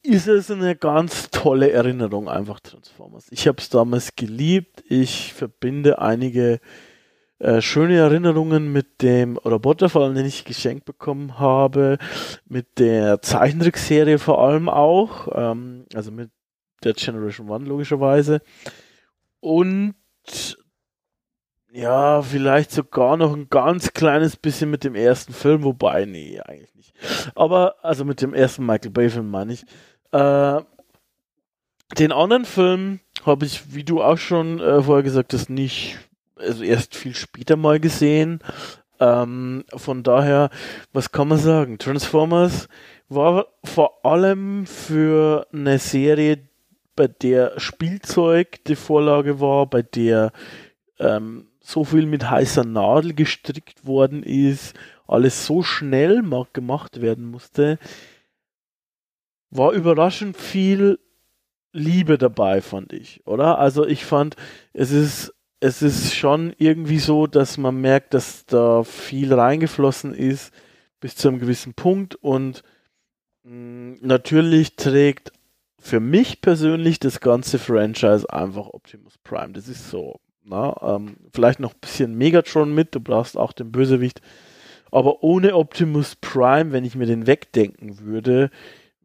ist es eine ganz tolle Erinnerung, einfach Transformers. Ich habe es damals geliebt. Ich verbinde einige schöne Erinnerungen mit dem Roboter, vor allem den ich geschenkt bekommen habe, mit der Zeichentrickserie vor allem auch, also mit der Generation One logischerweise. Und ja, vielleicht sogar noch ein ganz kleines bisschen mit dem ersten Film, wobei, nee, eigentlich nicht. Aber, also mit dem ersten Michael Bay Film meine ich. Den anderen Film habe ich, wie du auch schon vorher gesagt hast, nicht, also erst viel später mal gesehen. Von daher, was kann man sagen? Transformers war vor allem für eine Serie, bei der Spielzeug die Vorlage war, bei der so viel mit heißer Nadel gestrickt worden ist, alles so schnell gemacht werden musste, war überraschend viel Liebe dabei, fand ich, oder? Also ich fand, es ist schon irgendwie so, dass man merkt, dass da viel reingeflossen ist bis zu einem gewissen Punkt und natürlich trägt für mich persönlich das ganze Franchise einfach Optimus Prime. Das ist so. Na, vielleicht noch ein bisschen Megatron mit, du brauchst auch den Bösewicht, aber ohne Optimus Prime, wenn ich mir den wegdenken würde,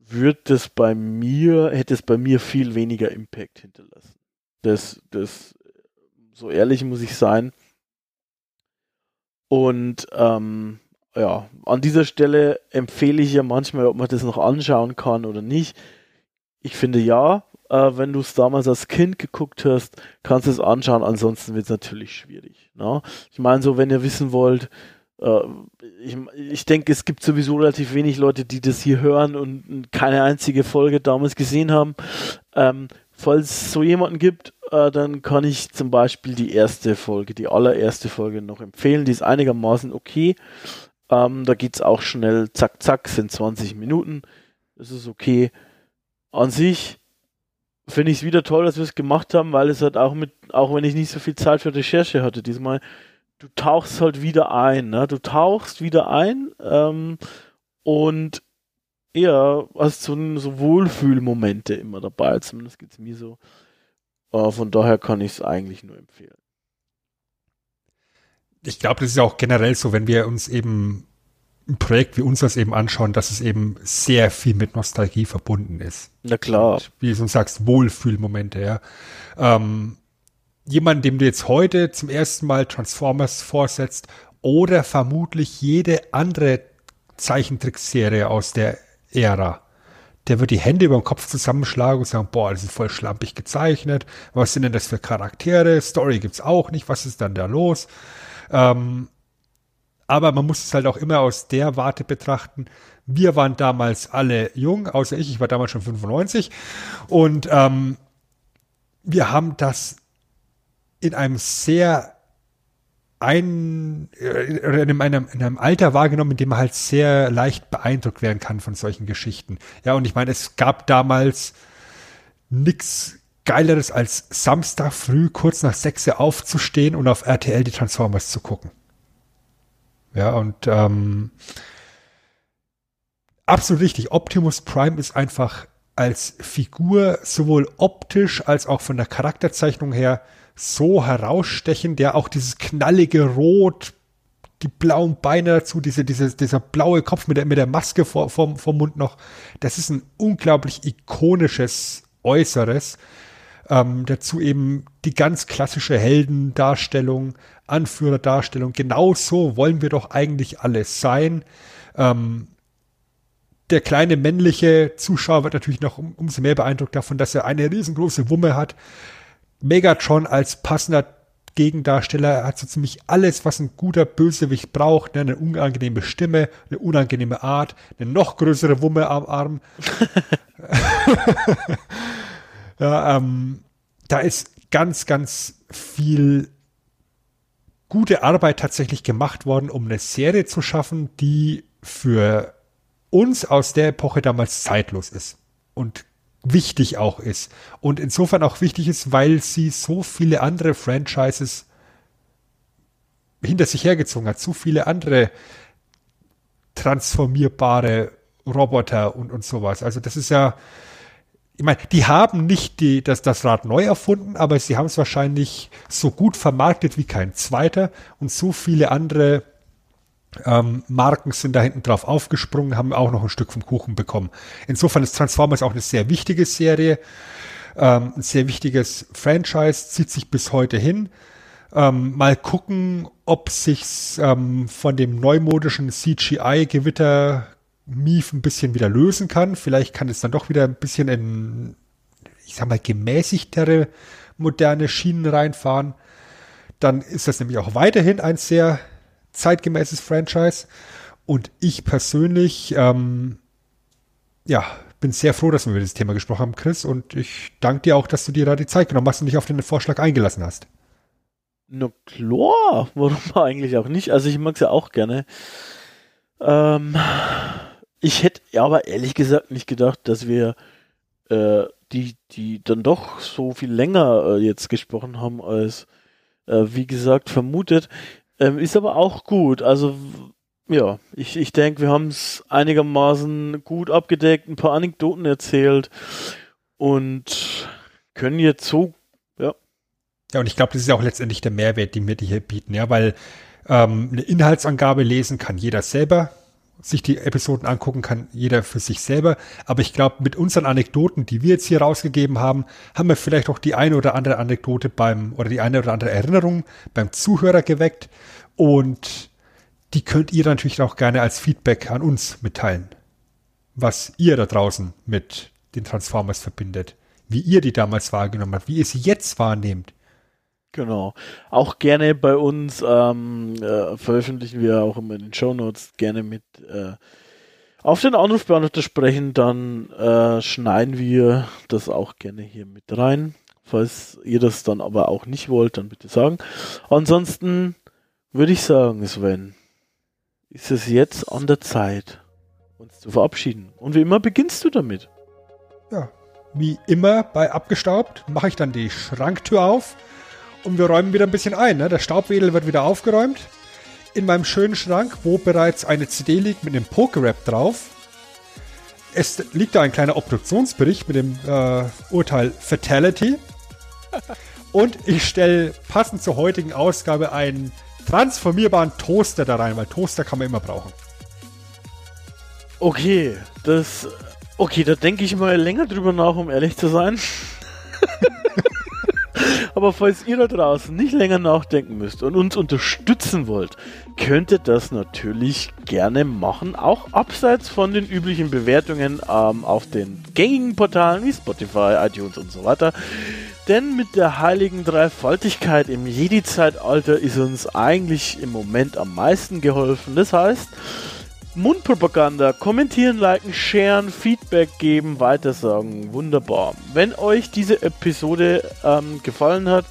hätte es bei mir viel weniger Impact hinterlassen. Das, so ehrlich muss ich sein. Und ja, an dieser Stelle empfehle ich ja manchmal, ob man das noch anschauen kann oder nicht. Ich finde ja, wenn du es damals als Kind geguckt hast, kannst du es anschauen, ansonsten wird es natürlich schwierig. Ne? Ich meine, so wenn ihr wissen wollt, ich denke, es gibt sowieso relativ wenig Leute, die das hier hören und keine einzige Folge damals gesehen haben. Falls es so jemanden gibt, dann kann ich zum Beispiel die allererste Folge noch empfehlen, die ist einigermaßen okay. Da geht es auch schnell, zack, zack, sind 20 Minuten, das ist okay. An sich finde ich es wieder toll, dass wir es gemacht haben, weil es halt auch wenn ich nicht so viel Zeit für Recherche hatte diesmal, du tauchst halt wieder ein, ne? Du tauchst wieder ein und ja, hast so Wohlfühlmomente immer dabei, zumindest geht es mir so. Von daher kann ich es eigentlich nur empfehlen. Ich glaube, das ist ja auch generell so, wenn wir uns eben ein Projekt wie unseres eben anschauen, dass es eben sehr viel mit Nostalgie verbunden ist. Na klar. Und wie du sagst, Wohlfühlmomente, ja. Jemand, dem du jetzt heute zum ersten Mal Transformers vorsetzt oder vermutlich jede andere Zeichentrickserie aus der Ära, der wird die Hände über den Kopf zusammenschlagen und sagen, boah, das ist voll schlampig gezeichnet, was sind denn das für Charaktere, Story gibt's auch nicht, was ist dann da los? Aber man muss es halt auch immer aus der Warte betrachten, wir waren damals alle jung, außer ich war damals schon 95 und wir haben das in einem sehr in einem Alter wahrgenommen, in dem man halt sehr leicht beeindruckt werden kann von solchen Geschichten. Ja, und ich meine, es gab damals nichts Geileres als Samstag früh kurz nach 6 Uhr aufzustehen und auf RTL die Transformers zu gucken. Ja, und absolut richtig, Optimus Prime ist einfach als Figur sowohl optisch als auch von der Charakterzeichnung her so herausstechend, ja, auch dieses knallige Rot, die blauen Beine dazu, dieser blaue Kopf mit der Maske vom Mund noch, das ist ein unglaublich ikonisches Äußeres. Dazu eben die ganz klassische Heldendarstellung, Anführerdarstellung, genau so wollen wir doch eigentlich alle sein. Der kleine männliche Zuschauer wird natürlich noch umso mehr beeindruckt davon, dass er eine riesengroße Wumme hat. Megatron als passender Gegendarsteller hat so ziemlich alles, was ein guter Bösewicht braucht. Ne? Eine unangenehme Stimme, eine unangenehme Art, eine noch größere Wumme am Arm. Ja, da ist ganz, ganz viel gute Arbeit tatsächlich gemacht worden, um eine Serie zu schaffen, die für uns aus der Epoche damals zeitlos ist und wichtig auch ist. Und insofern auch wichtig ist, weil sie so viele andere Franchises hinter sich hergezogen hat, so viele andere transformierbare Roboter und sowas. Also das ist ja, ich meine, die haben nicht das Rad neu erfunden, aber sie haben es wahrscheinlich so gut vermarktet wie kein zweiter und so viele andere Marken sind da hinten drauf aufgesprungen, haben auch noch ein Stück vom Kuchen bekommen. Insofern ist Transformers auch eine sehr wichtige Serie, ein sehr wichtiges Franchise, zieht sich bis heute hin. Mal gucken, ob sich's von dem neumodischen CGI-Gewitter-Mief ein bisschen wieder lösen kann. Vielleicht kann es dann doch wieder ein bisschen in, ich sag mal, gemäßigtere, moderne Schienen reinfahren. Dann ist das nämlich auch weiterhin ein sehr zeitgemäßes Franchise und ich persönlich bin sehr froh, dass wir über dieses Thema gesprochen haben, Chris, und ich danke dir auch, dass du dir da die Zeit genommen hast und dich auf den Vorschlag eingelassen hast. Na klar, warum eigentlich auch nicht? Also ich mag es ja auch gerne. Ich hätte aber ehrlich gesagt nicht gedacht, dass wir die dann doch so viel länger jetzt gesprochen haben als wie gesagt vermutet. Ist aber auch gut, also ja, ich denke, wir haben es einigermaßen gut abgedeckt, ein paar Anekdoten erzählt und können jetzt so, ja. Ja, und ich glaube, das ist ja auch letztendlich der Mehrwert, den wir dir hier bieten, ja, weil eine Inhaltsangabe lesen kann jeder selber, sich die Episoden angucken kann jeder für sich selber, aber ich glaube, mit unseren Anekdoten, die wir jetzt hier rausgegeben haben, haben wir vielleicht auch die eine oder andere Anekdote oder die eine oder andere Erinnerung beim Zuhörer geweckt und die könnt ihr natürlich auch gerne als Feedback an uns mitteilen, was ihr da draußen mit den Transformers verbindet, wie ihr die damals wahrgenommen habt, wie ihr sie jetzt wahrnehmt. Genau. Auch gerne bei uns veröffentlichen wir auch immer in den Shownotes gerne mit auf den Anrufbeantworter sprechen, dann schneiden wir das auch gerne hier mit rein. Falls ihr das dann aber auch nicht wollt, dann bitte sagen. Ansonsten würde ich sagen, Sven, ist es jetzt an der Zeit, uns zu verabschieden. Und wie immer beginnst du damit. Ja, wie immer bei Abgestaubt mache ich dann die Schranktür auf. Und wir räumen wieder ein bisschen ein. Ne? Der Staubwedel wird wieder aufgeräumt. In meinem schönen Schrank, wo bereits eine CD liegt mit einem Pokerap drauf. Es liegt da ein kleiner Obduktionsbericht mit dem Urteil Fatality. Und ich stelle passend zur heutigen Ausgabe einen transformierbaren Toaster da rein, weil Toaster kann man immer brauchen. Okay, das... Okay, da denke ich mal länger drüber nach, um ehrlich zu sein. Aber falls ihr da draußen nicht länger nachdenken müsst und uns unterstützen wollt, könnt ihr das natürlich gerne machen, auch abseits von den üblichen Bewertungen auf den gängigen Portalen wie Spotify, iTunes und so weiter. Denn mit der heiligen Dreifaltigkeit im Jedi-Zeitalter ist uns eigentlich im Moment am meisten geholfen. Das heißt... Mundpropaganda, kommentieren, liken, sharen, Feedback geben, weitersagen. Wunderbar. Wenn euch diese Episode gefallen hat,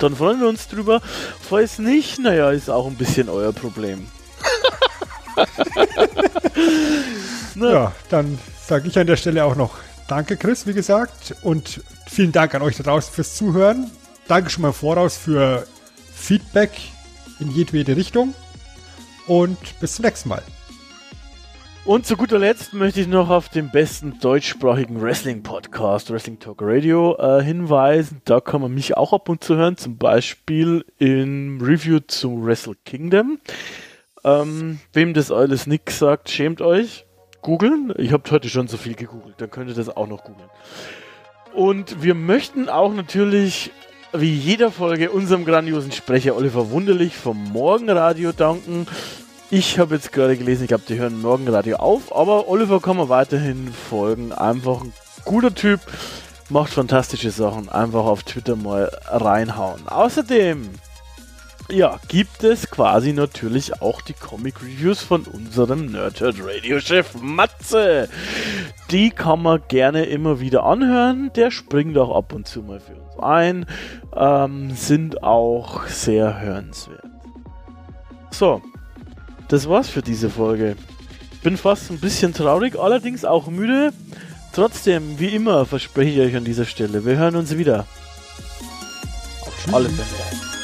dann freuen wir uns drüber. Falls nicht, naja, ist auch ein bisschen euer Problem. Ja, dann sage ich an der Stelle auch noch Danke, Chris, wie gesagt. Und vielen Dank an euch da draußen fürs Zuhören. Danke schon mal im Voraus für Feedback in jedwede Richtung. Und bis zum nächsten Mal. Und zu guter Letzt möchte ich noch auf den besten deutschsprachigen Wrestling-Podcast, Wrestling Talk Radio, hinweisen. Da kann man mich auch ab und zu hören, zum Beispiel im Review zu Wrestle Kingdom. Wem das alles nix sagt, schämt euch. Googeln. Ich habe heute schon so viel gegoogelt, dann könnt ihr das auch noch googeln. Und wir möchten auch natürlich, wie jeder Folge, unserem grandiosen Sprecher Oliver Wunderlich vom Morgenradio danken. Ich habe jetzt gerade gelesen, ich glaube, die hören Morgenradio auf, aber Oliver kann man weiterhin folgen. Einfach ein guter Typ, macht fantastische Sachen. Einfach auf Twitter mal reinhauen. Außerdem, ja, gibt es quasi natürlich auch die Comic-Reviews von unserem Nerd Herd Radio-Chef Matze. Die kann man gerne immer wieder anhören. Der springt auch ab und zu mal für uns ein. Sind auch sehr hörenswert. So. Das war's für diese Folge. Bin fast ein bisschen traurig, allerdings auch müde. Trotzdem, wie immer, verspreche ich euch an dieser Stelle, wir hören uns wieder. Auf alle Fälle.